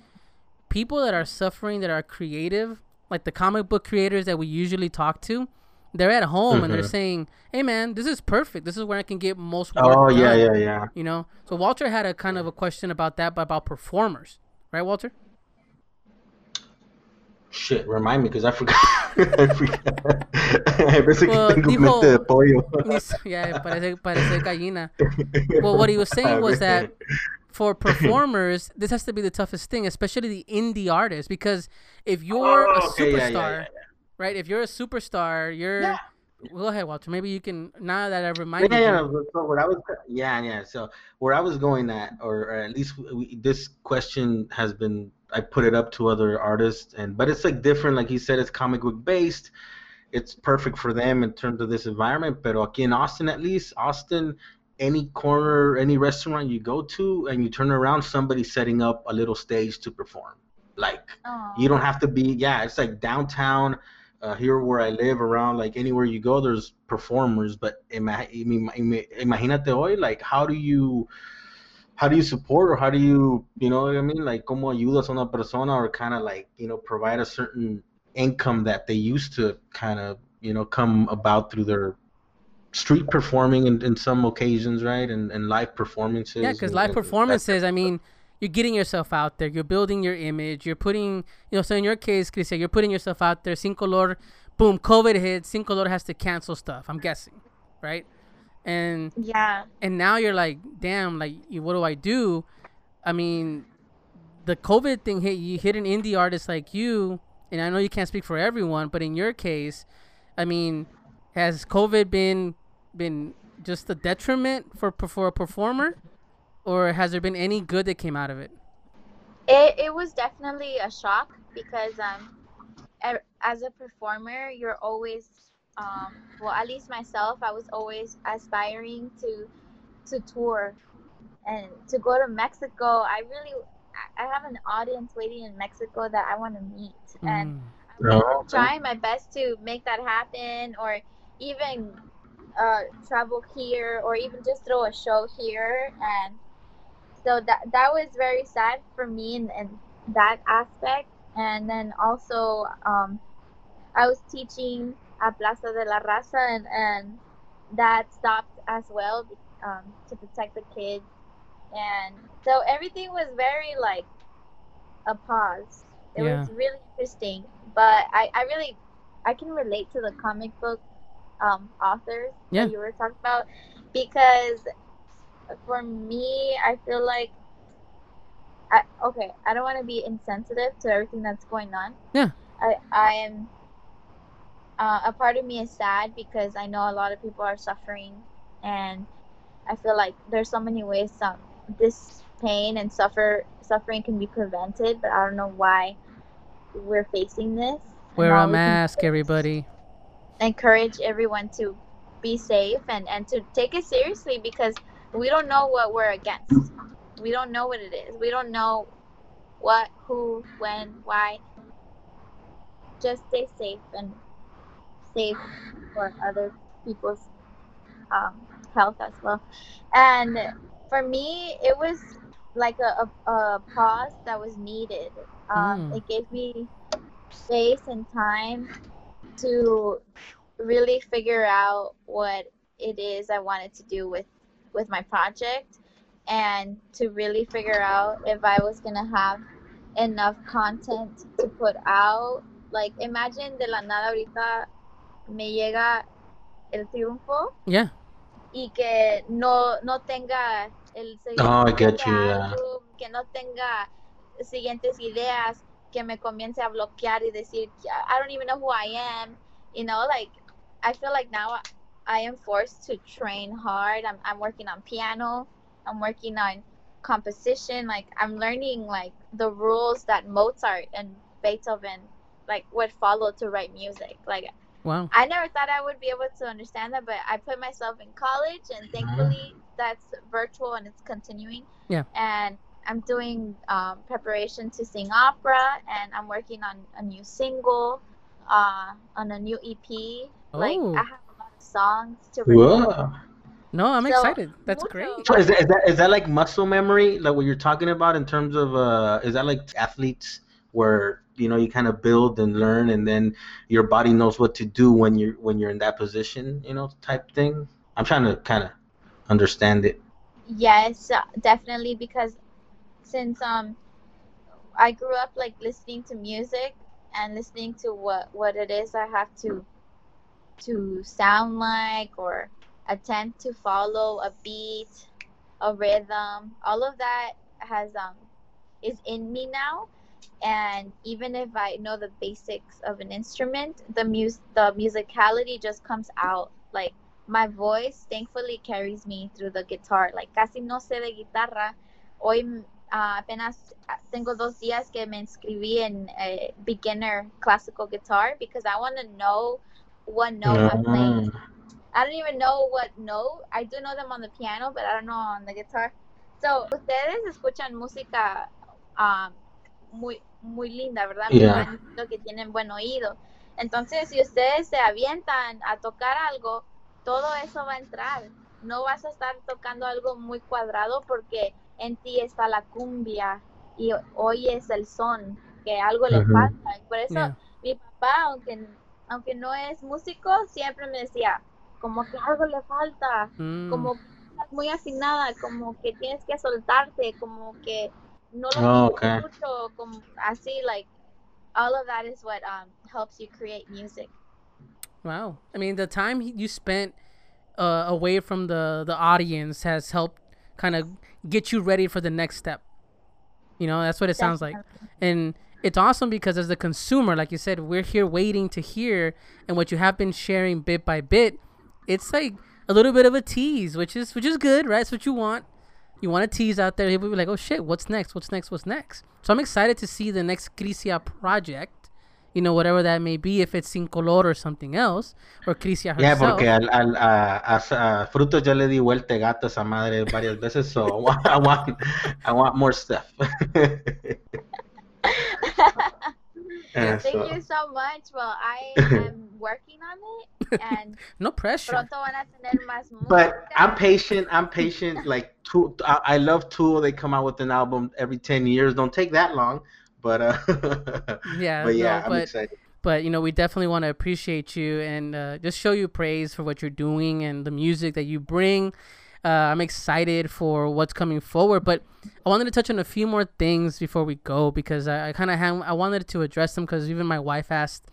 people that are suffering, that are creative, like the comic book creators that we usually talk to, they're at home, mm-hmm. and they're saying, hey, man, this is perfect. This is where I can get most work. Oh, yeah, yeah, yeah. You know? So Walter had a kind of a question about that, but about performers. Right, Walter? Shit, remind me, because I forgot. I forgot. Well, dijo, pollo. Yeah, parece, parece gallina. Well, what he was saying was that for performers, this has to be the toughest thing, especially the indie artists, because if you're oh, a superstar... Yeah, yeah, yeah, yeah. Right, if you're a superstar, you're. Yeah. Well, go ahead, Walter. Maybe you can. Now that I remind yeah, you. Yeah, yeah. So what I was. Yeah, yeah. So where I was going at, or, or at least we, this question has been. I put it up to other artists, and but it's like different. Like he said, it's comic book based. It's perfect for them in terms of this environment. Pero aquí in Austin, at least Austin, any corner, any restaurant you go to, and you turn around, somebody's setting up a little stage to perform. Like Aww. You don't have to be. Yeah, it's like downtown. Uh, here where I live, around like anywhere you go, there's performers. But ima- ima- ima- imagínate hoy, like how do you how do you support, or how do you, you know what I mean, like, como ayudas a una persona, or kind of like, you know, provide a certain income that they used to kind of, you know, come about through their street performing in, in some occasions, right, and, and live performances. Yeah, because live performances, I mean, you're getting yourself out there, you're building your image, you're putting, you know, so in your case, Crisia, you're putting yourself out there. Sin Color, boom, COVID hits, Sin Color has to cancel stuff, I'm guessing, right? And yeah, and now you're like, damn, like, what do I do? I mean, the COVID thing hit you, hit an indie artist like you, and I know you can't speak for everyone, but in your case, I mean, has COVID been been just a detriment for for a performer, or has there been any good that came out of it? It it was definitely a shock, because um, as a performer, you're always. Um, well, at least myself, I was always aspiring to to tour and to go to Mexico. I really, I have an audience waiting in Mexico that I want to meet, mm. and I'm no. trying my best to make that happen, or even uh, travel here, or even just throw a show here. And so that that was very sad for me in, in that aspect. And then also, um, I was teaching at Plaza de la Raza, and, and that stopped as well, um, to protect the kids. And so everything was very like a pause. It yeah. was really interesting, but I, I really, I can relate to the comic book um, authors yeah. that you were talking about, because for me, I feel like, I, okay, I don't want to be insensitive to everything that's going on. Yeah. I, I am... Uh, a part of me is sad, because I know a lot of people are suffering, and I feel like there's so many ways some this pain and suffer suffering can be prevented, but I don't know why we're facing this. Wear a mask, everybody. Encourage everyone to be safe and, and to take it seriously, because we don't know what we're against. We don't know what it is. We don't know what, who, when, why. Just stay safe and safe for other people's um, health as well. And for me, it was like a, a, a pause that was needed. Um, mm. It gave me space and time to really figure out what it is I wanted to do with, with my project, and to really figure out if I was going to have enough content to put out. Like, imagine de la nada ahorita me llega el triunfo, yeah, y que no no tenga el siguiente oh, I get you, yeah. álbum, que no tenga siguientes ideas, que me comience a bloquear y decir I don't even know who I am, you know, like I feel like now I, I am forced to train hard. I'm I'm working on piano, I'm working on composition, like I'm learning like the rules that Mozart and Beethoven like would follow to write music, like. Wow. I never thought I would be able to understand that, but I put myself in college, and thankfully that's virtual and it's continuing. Yeah. And I'm doing um, preparation to sing opera, and I'm working on a new single, uh, on a new E P. Oh. Like I have a lot of songs to record. No, I'm so excited. That's great. Is that, is that is that like muscle memory, like what you're talking about in terms of uh, is that like athletes where, you know, you kind of build and learn, and then your body knows what to do when you're when you're in that position, you know, type thing. I'm trying to kind of understand it. Yes, definitely, because since um I grew up like listening to music and listening to what what it is I have to to sound like, or attempt to follow a beat, a rhythm. All of that has um is in me now. And even if I know the basics of an instrument, the mus the musicality just comes out. Like my voice, thankfully, carries me through the guitar. Like casi no sé de guitarra. Hoy uh, apenas tengo dos días que me inscribí en uh, beginner classical guitar, because I want to know what note mm-hmm. I'm playing. I don't even know what note. I do know them on the piano, but I don't know on the guitar. So ustedes escuchan música. Um, Muy, muy linda, ¿verdad? Yeah. Muy bonito, que tienen buen oído. Entonces, si ustedes se avientan a tocar algo, todo eso va a entrar. No vas a estar tocando algo muy cuadrado, porque en ti está la cumbia y oyes el son, que algo le uh-huh. pasa. Y por eso yeah. mi papá, aunque, aunque no es músico, siempre me decía, como que algo le falta, mm. como que estás muy afinada, como que tienes que soltarte, como que no lo oh, okay. mucho, como así, like, all of that is what um, helps you create music. Wow. I mean, the time you spent uh, away from the, the audience has helped kind of get you ready for the next step. You know, that's what it sounds Definitely. like. And it's awesome because as the consumer, like you said, we're here waiting to hear. And what you have been sharing bit by bit, it's like a little bit of a tease, which is which is good, right? It's what you want. You want to tease out there. People be like, oh, shit, what's next? What's next? What's next? So I'm excited to see the next Crisia project, you know, whatever that may be, if it's Sin Color or something else, or Crisia herself. Yeah, porque al, al, a, a, a Frutos yo le di vuelta gato a esa madre varias veces, so I want, I want, I want more stuff. Yeah, thank so. you so much. Well, I am working on it, and no pressure. Pronto van a tener más música. But I'm patient. I'm patient. Like two, I, I love Tool. They come out with an album every ten years. Don't take that long, but uh, yeah, but yeah, no, I'm but, excited. But you know, we definitely want to appreciate you and uh, just show you praise for what you're doing and the music that you bring. Uh, I'm excited for what's coming forward, but I wanted to touch on a few more things before we go, because I, I kind of ha- I wanted to address them, because even my wife asked,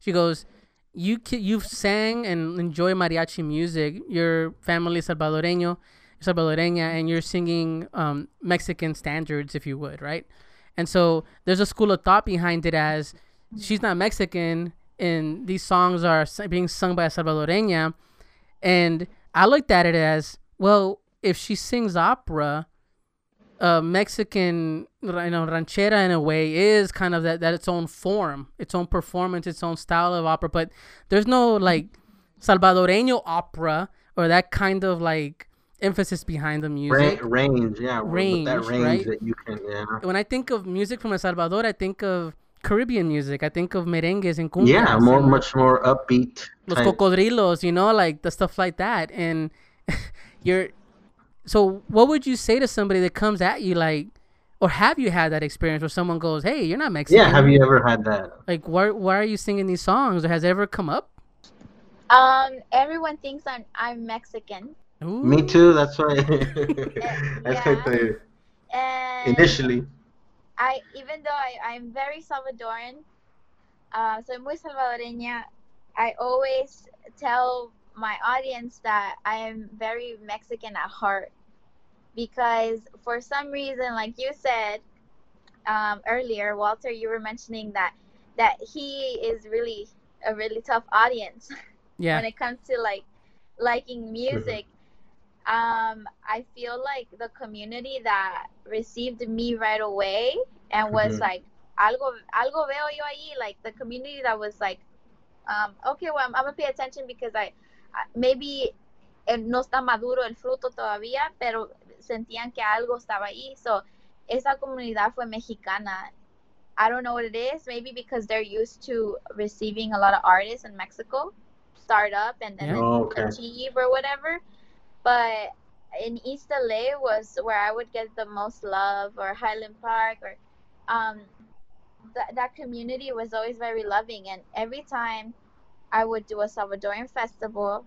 she goes, you you've sang and enjoy mariachi music. Your family is Salvadoreño, Salvadoreña, and you're singing um, Mexican standards, if you would, right? And so there's a school of thought behind it as she's not Mexican and these songs are being sung by a Salvadoreña. And I looked at it as, well, if she sings opera, uh, Mexican, you know, ranchera in a way is kind of that, that its own form, its own performance, its own style of opera. But there's no like Salvadoreño opera or that kind of like emphasis behind the music. Range, yeah. Range, that range right? that you can, yeah. When I think of music from El Salvador, I think of Caribbean music. I think of merengues and cumbias. Yeah, more, and, much more upbeat. Los cocodrilos, you know, like the stuff like that. And... You're, so what would you say to somebody that comes at you like, or have you had that experience where someone goes, hey, you're not Mexican? Yeah, have you ever had that? Like, why why are you singing these songs? Or has it ever come up? Um, everyone thinks I'm I'm Mexican. Ooh. Me too, that's why. That's yeah. the, initially. I even though I, I'm very Salvadoran, uh, soy muy salvadoreña, I always tell my audience that I am very Mexican at heart, because for some reason, like you said um, earlier, Walter, you were mentioning that that he is really a really tough audience yeah. when it comes to like liking music. Mm-hmm. um, I feel like the community that received me right away and was mm-hmm. like algo algo veo yo ahí, like the community that was like um, okay, well I'm, I'm gonna pay attention because I maybe el, no está maduro el fruto todavía, pero sentían que algo estaba ahí. So, esa comunidad fue mexicana. I don't know what it is. Maybe because they're used to receiving a lot of artists in Mexico, start up and then oh, okay. achieve or whatever. But in East L A was where I would get the most love, or Highland Park, or um, th- that community was always very loving. And every time I would do a Salvadoran festival,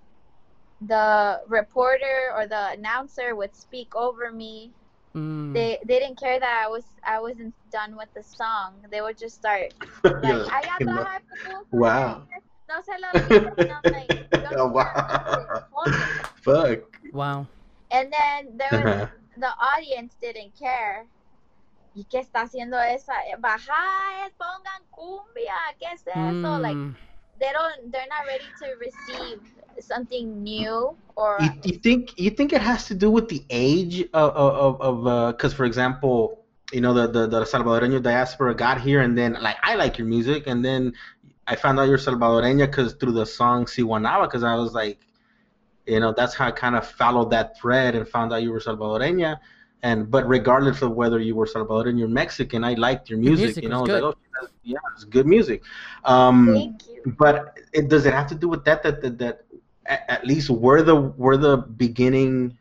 the reporter or the announcer would speak over me. Mm. They they didn't care that I was I wasn't done with the song. They would just start like, I got the high school. Wow. No se lo digo, and I'm like, don't oh, wow. Fuck. Wow. And then there was uh-huh. the audience didn't care. ¿Y qué está haciendo esa? Baja, pongan cumbia. ¿Qué es eso? Like. They don't. They're not ready to receive something new, or you, you think you think it has to do with the age of of of because, uh, for example, you know the, the the Salvadoreño diaspora got here, and then like I like your music, and then I found out you're Salvadoreña because through the song Ciguanaba, because I was like, you know, that's how I kind of followed that thread and found out you were Salvadoreña, and but regardless of whether you were Salvadoreño or Mexican, I liked your music. Your music you know, was I was good. Like, oh, that's, yeah, it's good music. Um, Thank you. But it, does it have to do with that? That that, that at, at least we're the we're the beginning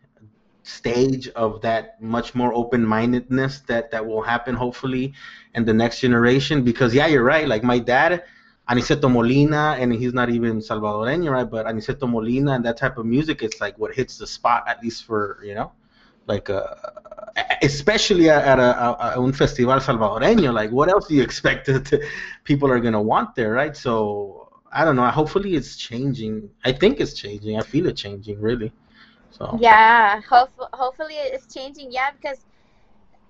stage of that much more open-mindedness that that will happen hopefully in the next generation. Because yeah, you're right, like my dad, Aniceto Molina, and he's not even Salvadoreño, right? But Aniceto Molina and that type of music, it's like what hits the spot, at least for, you know, like uh, especially at a, a, a un festival salvadoreño. Like what else do you expect that people are gonna want there, right? So I don't know. Hopefully it's changing. I think it's changing. I feel it changing, really. So yeah, hopefully, hopefully it's changing. Yeah, because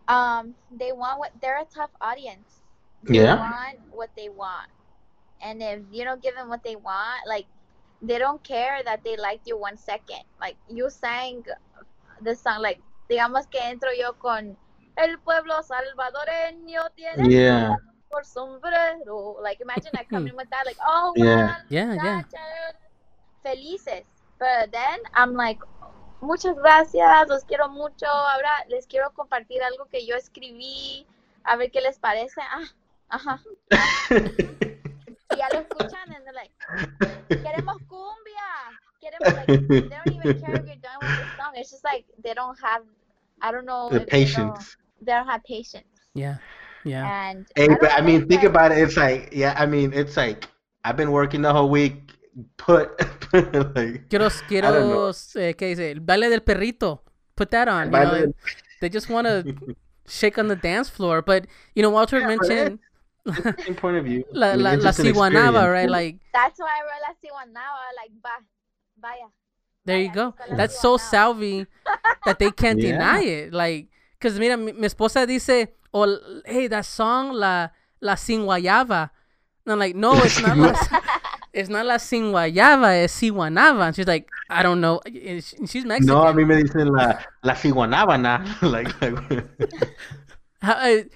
um, they want what they're a tough audience. They yeah. want what they want. And if you don't give them what they want, like, they don't care that they liked you one second. Like, you sang the song, like, digamos que entro yo con El pueblo salvadoreño tiene yeah. por sombrero. Like, imagine I come in with that, like, oh, yeah, well, yeah, yeah. Felices. But then I'm like, muchas gracias, los quiero mucho. Ahora les quiero compartir algo que yo escribí. A ver qué les parece. Ah, ajá. Ya lo escuchan and they're like, queremos cumbia, queremos, like, they don't even care if you're done with the song. It's just like they don't have, I don't know, the patience. They don't, they don't have patience. Yeah, yeah. And hey, I, but, I mean, think that, about it. It's like, yeah, I mean, it's like I've been working the whole week. Put like, quiero, quiero, eh, ¿qué dice? El baile del perrito. Put that on. You know, del... They just want to shake on the dance floor. But you know, Walter yeah, mentioned. In point of view, la, la, la Ciguanaba, right? Like that's why I wrote La Ciguanaba, like bah, vaya. There you go. That's so salvy that they can't yeah. deny it. Like, cause mira, mi, mi esposa dice, "Oh, hey, that song, la la Ciguanaba." And I'm like, no, it's not. la, it's not La Ciguanaba, it's Ciguanaba. And she's like, I don't know. And she's Mexican. No, a mí me dicen la la Ciguanaba. Like, like. How, I,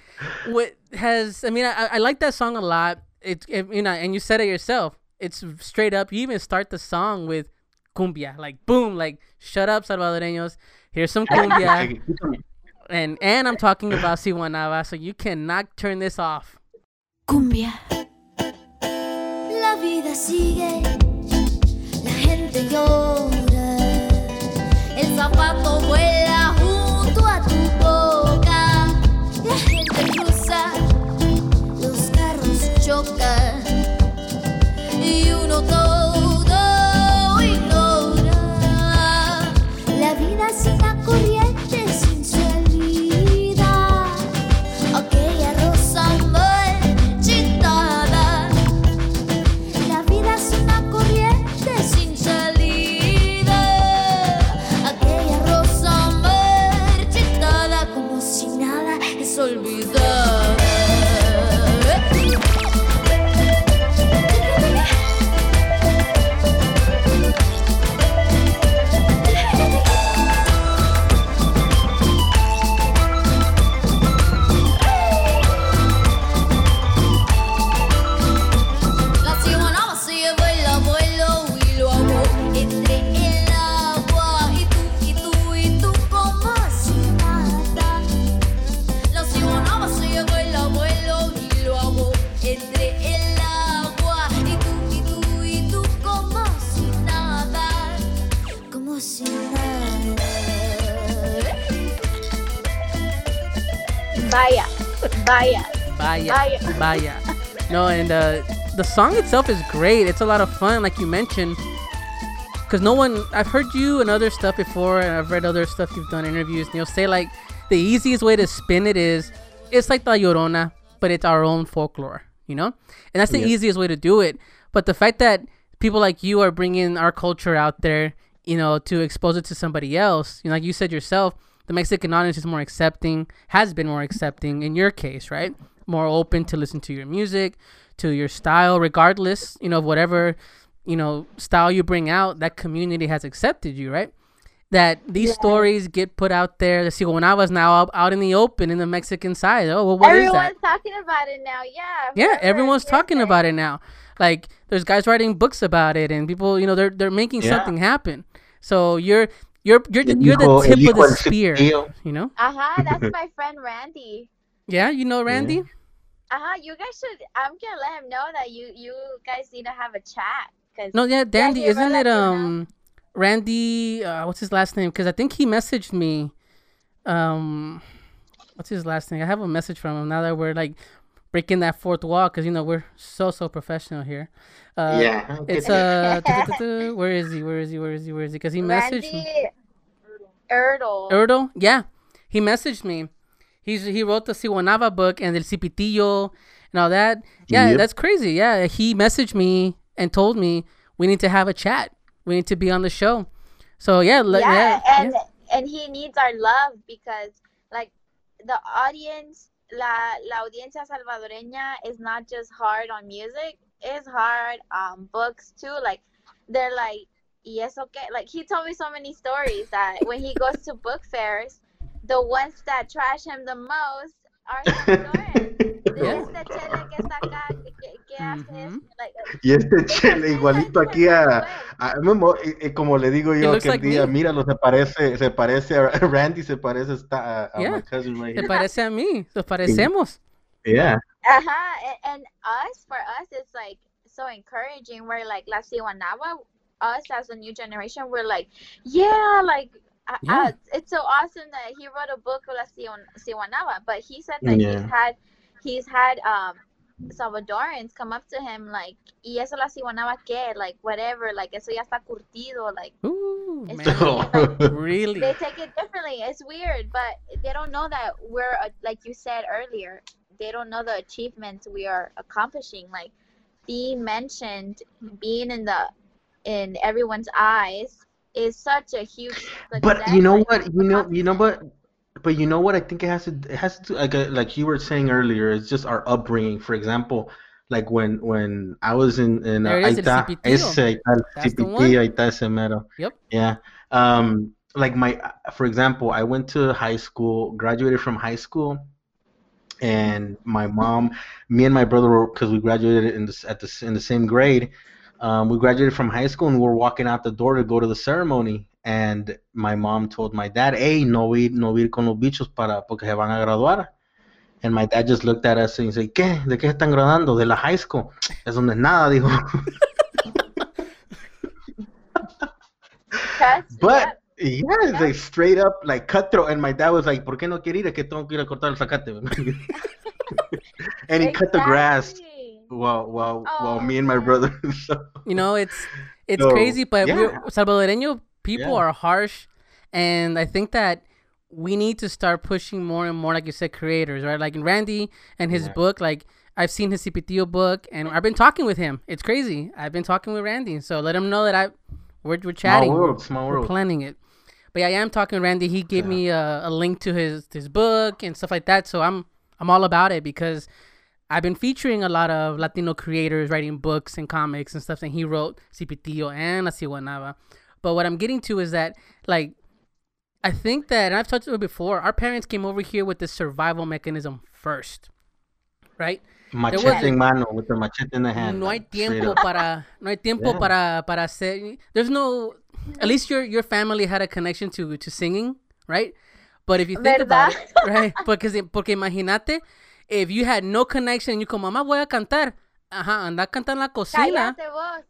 what has I mean I, I like that song a lot. It, it you know, and you said it yourself. It's straight up. You even start the song with cumbia, like boom, like shut up, salvadoreños. Here's some cumbia, and and I'm talking about Ciguanaba, so you cannot turn this off. Cumbia, la vida sigue, la gente llora, el zapato vuela junto a tu boca. La gente cruza, los carros chocan y uno todo ignora. La vida es una corriente sin salida, aquella rosa marchitada. La vida es una corriente sin salida, aquella rosa marchitada, como si nada. Olvidar. La Ciguanaba se lleva el abuelo y lo amó entre el agua y tú, y tú, y tú como si nada. Ciguanaba se llevó el abuelo y lo ahogó entre el agua y tú, y tú, y tú como si nada, como si nada. Vaya, vaya, vaya, vaya. vaya. No, and uh, the song itself is great. It's a lot of fun, like you mentioned, because no one. I've heard you and other stuff before, and I've read other stuff you've done interviews, and you'll say like. The easiest way to spin it is, it's like La Llorona, but it's our own folklore, you know? And that's the yeah. easiest way to do it. But the fact that people like you are bringing our culture out there, you know, to expose it to somebody else, you know, like you said yourself, the Mexican audience is more accepting, has been more accepting in your case, right? More open to listen to your music, to your style, regardless, you know, of whatever, you know, style you bring out, that community has accepted you, right? That these yeah. stories get put out there. The Ciguanaba is now out in the open in the Mexican side. Oh, well, what everyone's is that? Everyone's talking about it now, yeah. Yeah, everyone's yeah. talking about it now. Like, there's guys writing books about it, and people, you know, they're they're making yeah. something happen. So you're you're you're the, you're the tip of the spear, you know. Uh huh. That's my friend Randy. Yeah, you know Randy. Yeah. Uh huh. You guys should. I'm gonna let him know that you you guys need to have a chat. Cause no, yeah, Dandy, yeah, isn't it um. Randy, uh, what's his last name? Because I think he messaged me. Um, what's his last name? I have a message from him now that we're like breaking that fourth wall, because you know we're so so professional here. Uh, yeah. It's uh, where is he? Where is he? Where is he? Where is he? Because he messaged Randy me. Erdle. Erdle, yeah, he messaged me. He's he wrote the Ciguanaba book and El Cipitillo and all that. Yeah, yep. That's crazy. Yeah, he messaged me and told me we need to have a chat. We need to be on the show. So yeah, yeah, yeah and yeah. and he needs our love, because like the audience, la la audiencia salvadoreña is not just hard on music; it's hard on books too. Like they're like, yes, okay. Like he told me so many stories that when he goes to book fairs, the ones that trash him the most are Salvadorans. Yes, the chile que está acá, que haces. Y este chile igualito aquí a, a, a como le digo yo que el like día, me. Míralo, se parece, se parece a Randy, se parece a, a yeah. my cousin right here. Se parece a mí, nos parecemos. Yeah. Uh huh. And, and us, for us, it's like so encouraging. We're like La Ciguanaba. Us as a new generation, we're like, yeah, like I, yeah. I, it's so awesome that he wrote a book of La Ciguanaba. But he said that yeah. he's had, he's had um, Salvadorans come up to him like, y eso La Ciguanaba que, like whatever, like eso ya está curtido, like. Ooh, it's really, like really, they take it differently. It's weird, but they don't know that we're like you said earlier. They don't know the achievements we are accomplishing. Like, being mentioned, being in the in everyone's eyes is such a huge success. But you know what, you know, you know what, but you know what, I think it has to, it has to, like, like you were saying earlier, it's just our upbringing. For example, like when, when I was in, in, there uh, is Aita, el ese, Aita, that's Cipitillo, Aita, ese mero. Yep. Yeah. Um, like my, for example, I went to high school, graduated from high school, and my mom, me and my brother were, because we graduated in this, at the, in the same grade. Um, we graduated from high school and we were walking out the door to go to the ceremony, and my mom told my dad, "Hey, no ir, no ir con los bichos para porque se van a graduar." And my dad just looked at us and he said, "¿Qué? ¿De qué están graduando? De la high school? Eso no es nada," dijo. But yeah, yeah, they straight up like cutthroat, and my dad was like, "¿Por qué no quiere ir? Es que tengo que ir a cortar el zacate." And he exactly. cut the grass. Well, well, oh, well, me and my brother. So. You know, it's it's so, crazy, but yeah. we're, Salvadoreño people yeah. are harsh, and I think that we need to start pushing more and more, like you said, creators, right? Like Randy and his yeah. book. Like I've seen his Cipitillo book, and I've been talking with him. It's crazy. I've been talking with Randy, so let him know that I we're we're chatting, small world, small world. We're planning it. But yeah, I am talking to Randy. He gave yeah. me a, a link to his his book and stuff like that. So I'm I'm all about it, because I've been featuring a lot of Latino creators writing books and comics and stuff, and he wrote Cipitillo and La Ciguanaba. But what I'm getting to is that, like, I think that, and I've talked about it before, our parents came over here with the survival mechanism first, right? Machete en mano, with the machete in the hand. No hay tiempo para, no hay tiempo yeah. para, para hacer, there's no, at least your your family had a connection to, to singing, right? But if you think ¿verdad? About it, right? Porque, porque imagínate, if you had no connection, you go, "Mamá, voy a cantar." Ajá, anda a cantar en la cocina.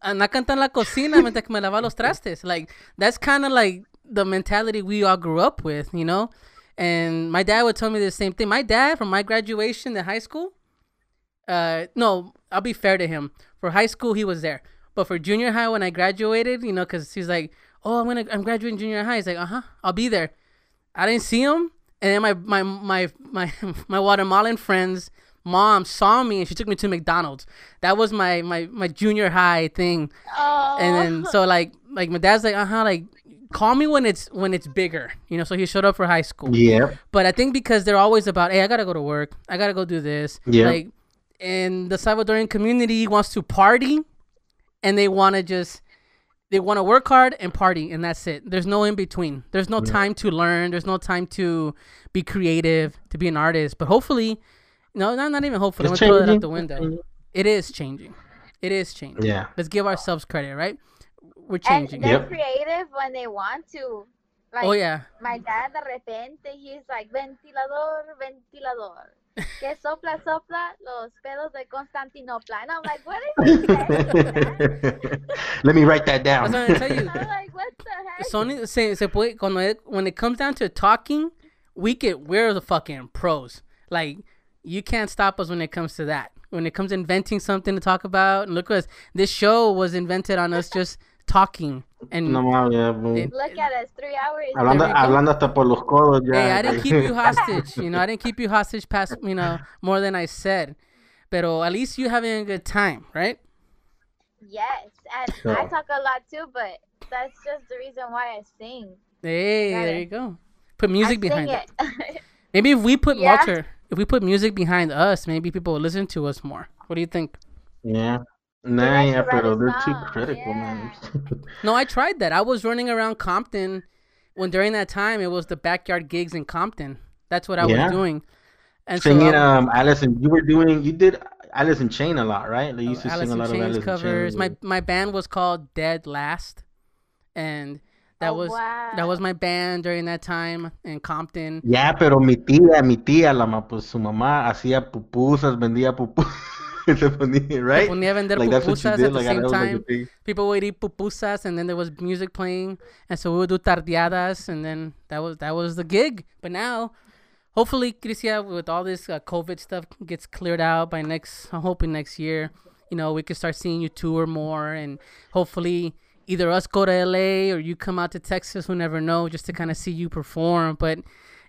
Anda a cantar en la cocina mientras que me lava los trastes. Like, that's kind of like the mentality we all grew up with, you know? And my dad would tell me the same thing. My dad, from my graduation to high school, uh, no, I'll be fair to him. For high school, he was there. But for junior high, when I graduated, you know, because he's like, "Oh, I'm gonna, I'm graduating junior high." He's like, "Uh-huh, I'll be there." I didn't see him. And then my, my, my, my, my Guatemalan friend's mom saw me, and she took me to McDonald's. That was my, my, my junior high thing. Oh. And then, so like, like my dad's like, uh-huh, like, call me when it's, when it's bigger, you know? So he showed up for high school. Yeah. But I think because they're always about, "Hey, I got to go to work. I got to go do this." Yeah. Like, and the Salvadoran community wants to party, and they want to just, they want to work hard and party, and that's it. There's no in between. There's no yeah. time to learn. There's no time to be creative, to be an artist. But hopefully, no, not, not even hopefully. It's I'm going to throw it out the window. It is changing. It is changing. Yeah. Let's give ourselves credit, right? We're changing. And they're yep. creative when they want to. Like, oh, yeah. My dad, de repente, he's like, "Ventilador, ventilador. Que sopla, sopla los pelos de Constantinopla." And I'm like, "What is this?" Let me write that down. I was going to tell you. I'm like, what the Sony se, se puede, cuando it, when it comes down to talking, we could, we're the fucking pros. Like, you can't stop us when it comes to that. When it comes to inventing something to talk about, and look at us. This show was invented on us just talking. And no, yeah, it, look at us, three hours. Hablando, hablando hasta por los codos, ya. Hey, I didn't keep you hostage. You know, I didn't keep you hostage past, you know, more than I said. Pero at least you're having a good time, right? Yes, and so. I talk a lot too, but that's just the reason why I sing. Hey, right. There you go. Put music I behind it. it. Maybe if we put yeah. Walter, if we put music behind us, maybe people will listen to us more. What do you think? Yeah. Nah, yeah, pero they're too critical, yeah. man. No, I tried that. I was running around Compton when during that time it was the backyard gigs in Compton. That's what I yeah. was doing. And singing, so I, um, Allison, you were doing, you did Alice in Chains a lot, right? They used to Alice sing a lot Chains of Alice covers. In Chains. My my band was called Dead Last, and that oh, was wow. that was my band during that time in Compton. Yeah, pero mi tía, mi tía, la pues su mamá hacía pupusas, vendía pupusas. Right? Like, that's what you did. At like, the same time, like people would eat pupusas, and then there was music playing, and so we would do tardeadas, and then that was that was the gig. But now, hopefully, Crisia, with all this uh, COVID stuff, gets cleared out by next. I'm hoping next year, you know, we can start seeing you tour more, and hopefully, either us go to L A or you come out to Texas. We'll never know, just to kind of see you perform, but.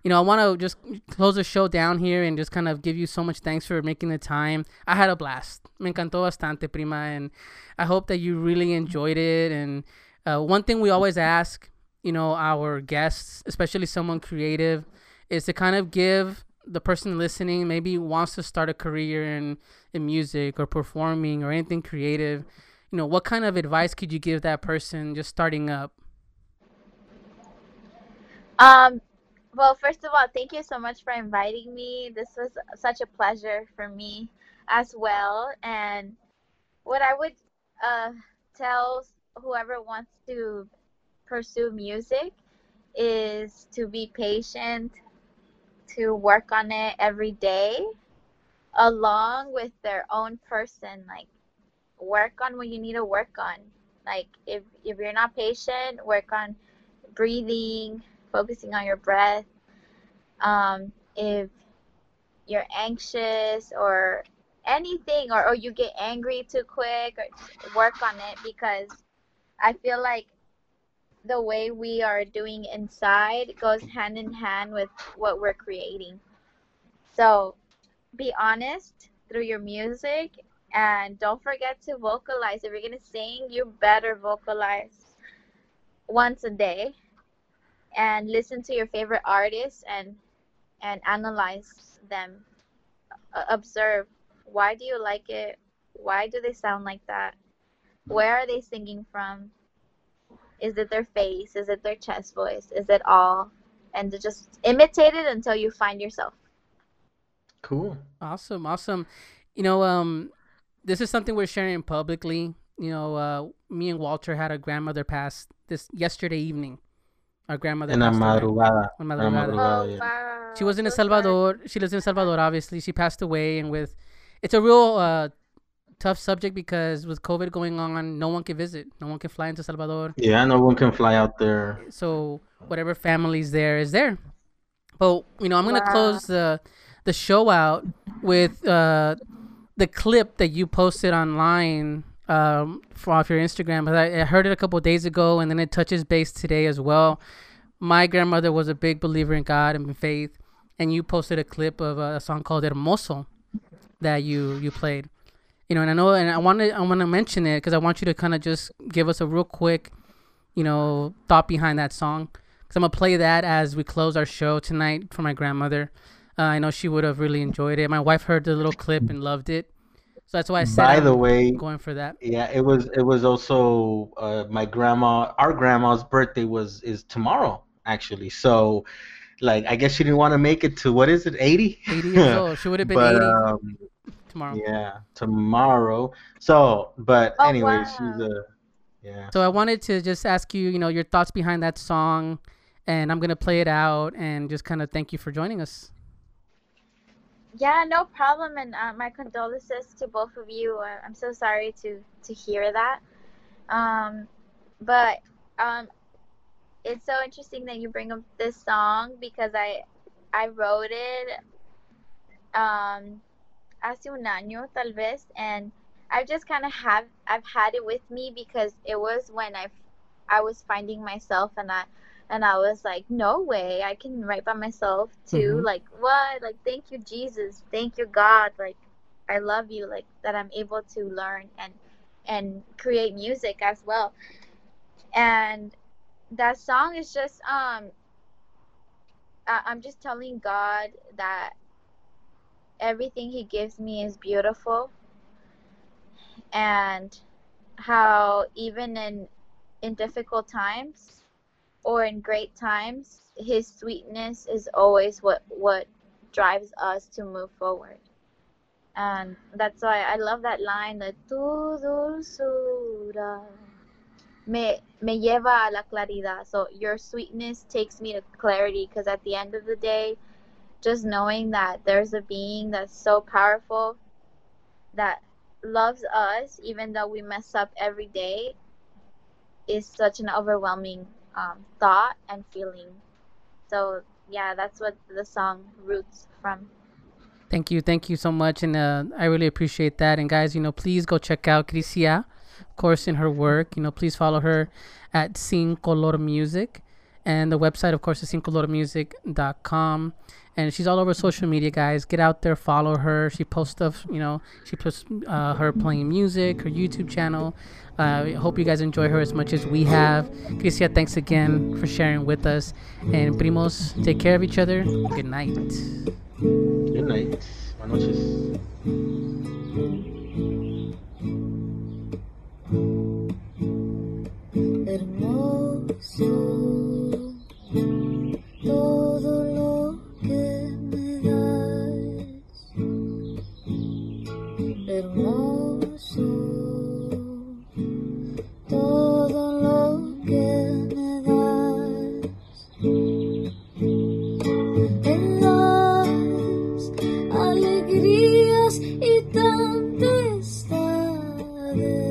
You know, I want to just close the show down here and just kind of give you so much thanks for making the time. I had a blast. Me encantó bastante, prima. And I hope that you really enjoyed it. And uh, one thing we always ask, you know, our guests, especially someone creative, is to kind of give the person listening, maybe wants to start a career in, in music or performing or anything creative. You know, what kind of advice could you give that person just starting up? Um. Well, first of all, thank you so much for inviting me. This was such a pleasure for me as well. And what I would uh, tell whoever wants to pursue music is to be patient, to work on it every day, along with their own person. Like, work on what you need to work on. Like, if, if you're not patient, work on breathing, focusing on your breath. Um, if you're anxious or anything, or, or you get angry too quick, or work on it, because I feel like the way we are doing inside goes hand in hand with what we're creating. So be honest through your music, and don't forget to vocalize. If you're going to sing, you better vocalize once a day. And listen to your favorite artists and and analyze them. Uh, observe. Why do you like it? Why do they sound like that? Where are they singing from? Is it their face? Is it their chest voice? Is it all? And to just imitate it until you find yourself. Cool. Awesome. Awesome. You know, um, this is something we're sharing publicly. You know, uh, me and Walter had a grandmother pass this yesterday evening. Our grandmother. En la madrugada. En la madrugada. Oh, wow. She was in El Salvador. She lives in El Salvador, obviously. She passed away. And with, it's a real uh, tough subject, because with COVID going on, no one can visit. No one can fly into Salvador. Yeah, no one can fly out there. So whatever family's there is there. But, you know, I'm going to wow. close the, the show out with uh, the clip that you posted online. Um, for off your Instagram, but I, I heard it a couple of days ago, and then it touches base today as well. My grandmother was a big believer in God and faith, and you posted a clip of a, a song called "Hermoso" that you you played. You know, and I know, and I wanted I want to mention it because I want you to kind of just give us a real quick, you know, thought behind that song. Because I'm gonna play that as we close our show tonight for my grandmother. Uh, I know she would have really enjoyed it. My wife heard the little clip and loved it. So that's why I said By the I'm way, going for that. Yeah, it was it was also uh, my grandma, our grandma's birthday was is tomorrow, actually. So, like, I guess she didn't want to make it to, what is it, eighty? eighty years old. She would have been but, eighty um, tomorrow. Yeah, tomorrow. So, but oh, anyway, wow. she's a, yeah. So I wanted to just ask you, you know, your thoughts behind that song, and I'm going to play it out and just kind of thank you for joining us. Yeah, no problem, and uh, my condolences to both of you. I'm so sorry to, to hear that. Um, but um, it's so interesting that you bring up this song because I I wrote it um hace un año tal vez, and I've just kind of have I've had it with me because it was when I I was finding myself, and I and I was like, no way, I can write by myself too. Mm-hmm. Like what? Like thank you Jesus, thank you God. Like I love you. Like that I'm able to learn and and create music as well. And that song is just um. I, I'm just telling God that everything He gives me is beautiful. And how even in in difficult times or in great times, His sweetness is always what what drives us to move forward. And that's why I love that line, that tu dulzura me me lleva a la claridad. So your sweetness takes me to clarity, because at the end of the day, just knowing that there's a being that's so powerful that loves us even though we mess up every day is such an overwhelming um, thought and feeling. So yeah, that's what the song roots from. Thank you. Thank you so much. And uh, I really appreciate that. And guys, you know, please go check out Crisia, of course, in her work. You know, please follow her at Sin Color Music. And the website, of course, is sin color music dot com. And she's all over social media, guys. Get out there, follow her. She posts stuff, you know, she posts uh, her playing music, her YouTube channel. I uh, hope you guys enjoy her as much as we have. Crisia, thanks again for sharing with us. And primos, take care of each other. Good night. Good night. Buenas noches. Hermoso. Todo lo que me das, hermoso, todo lo que me das, me das alegrías y tempestades.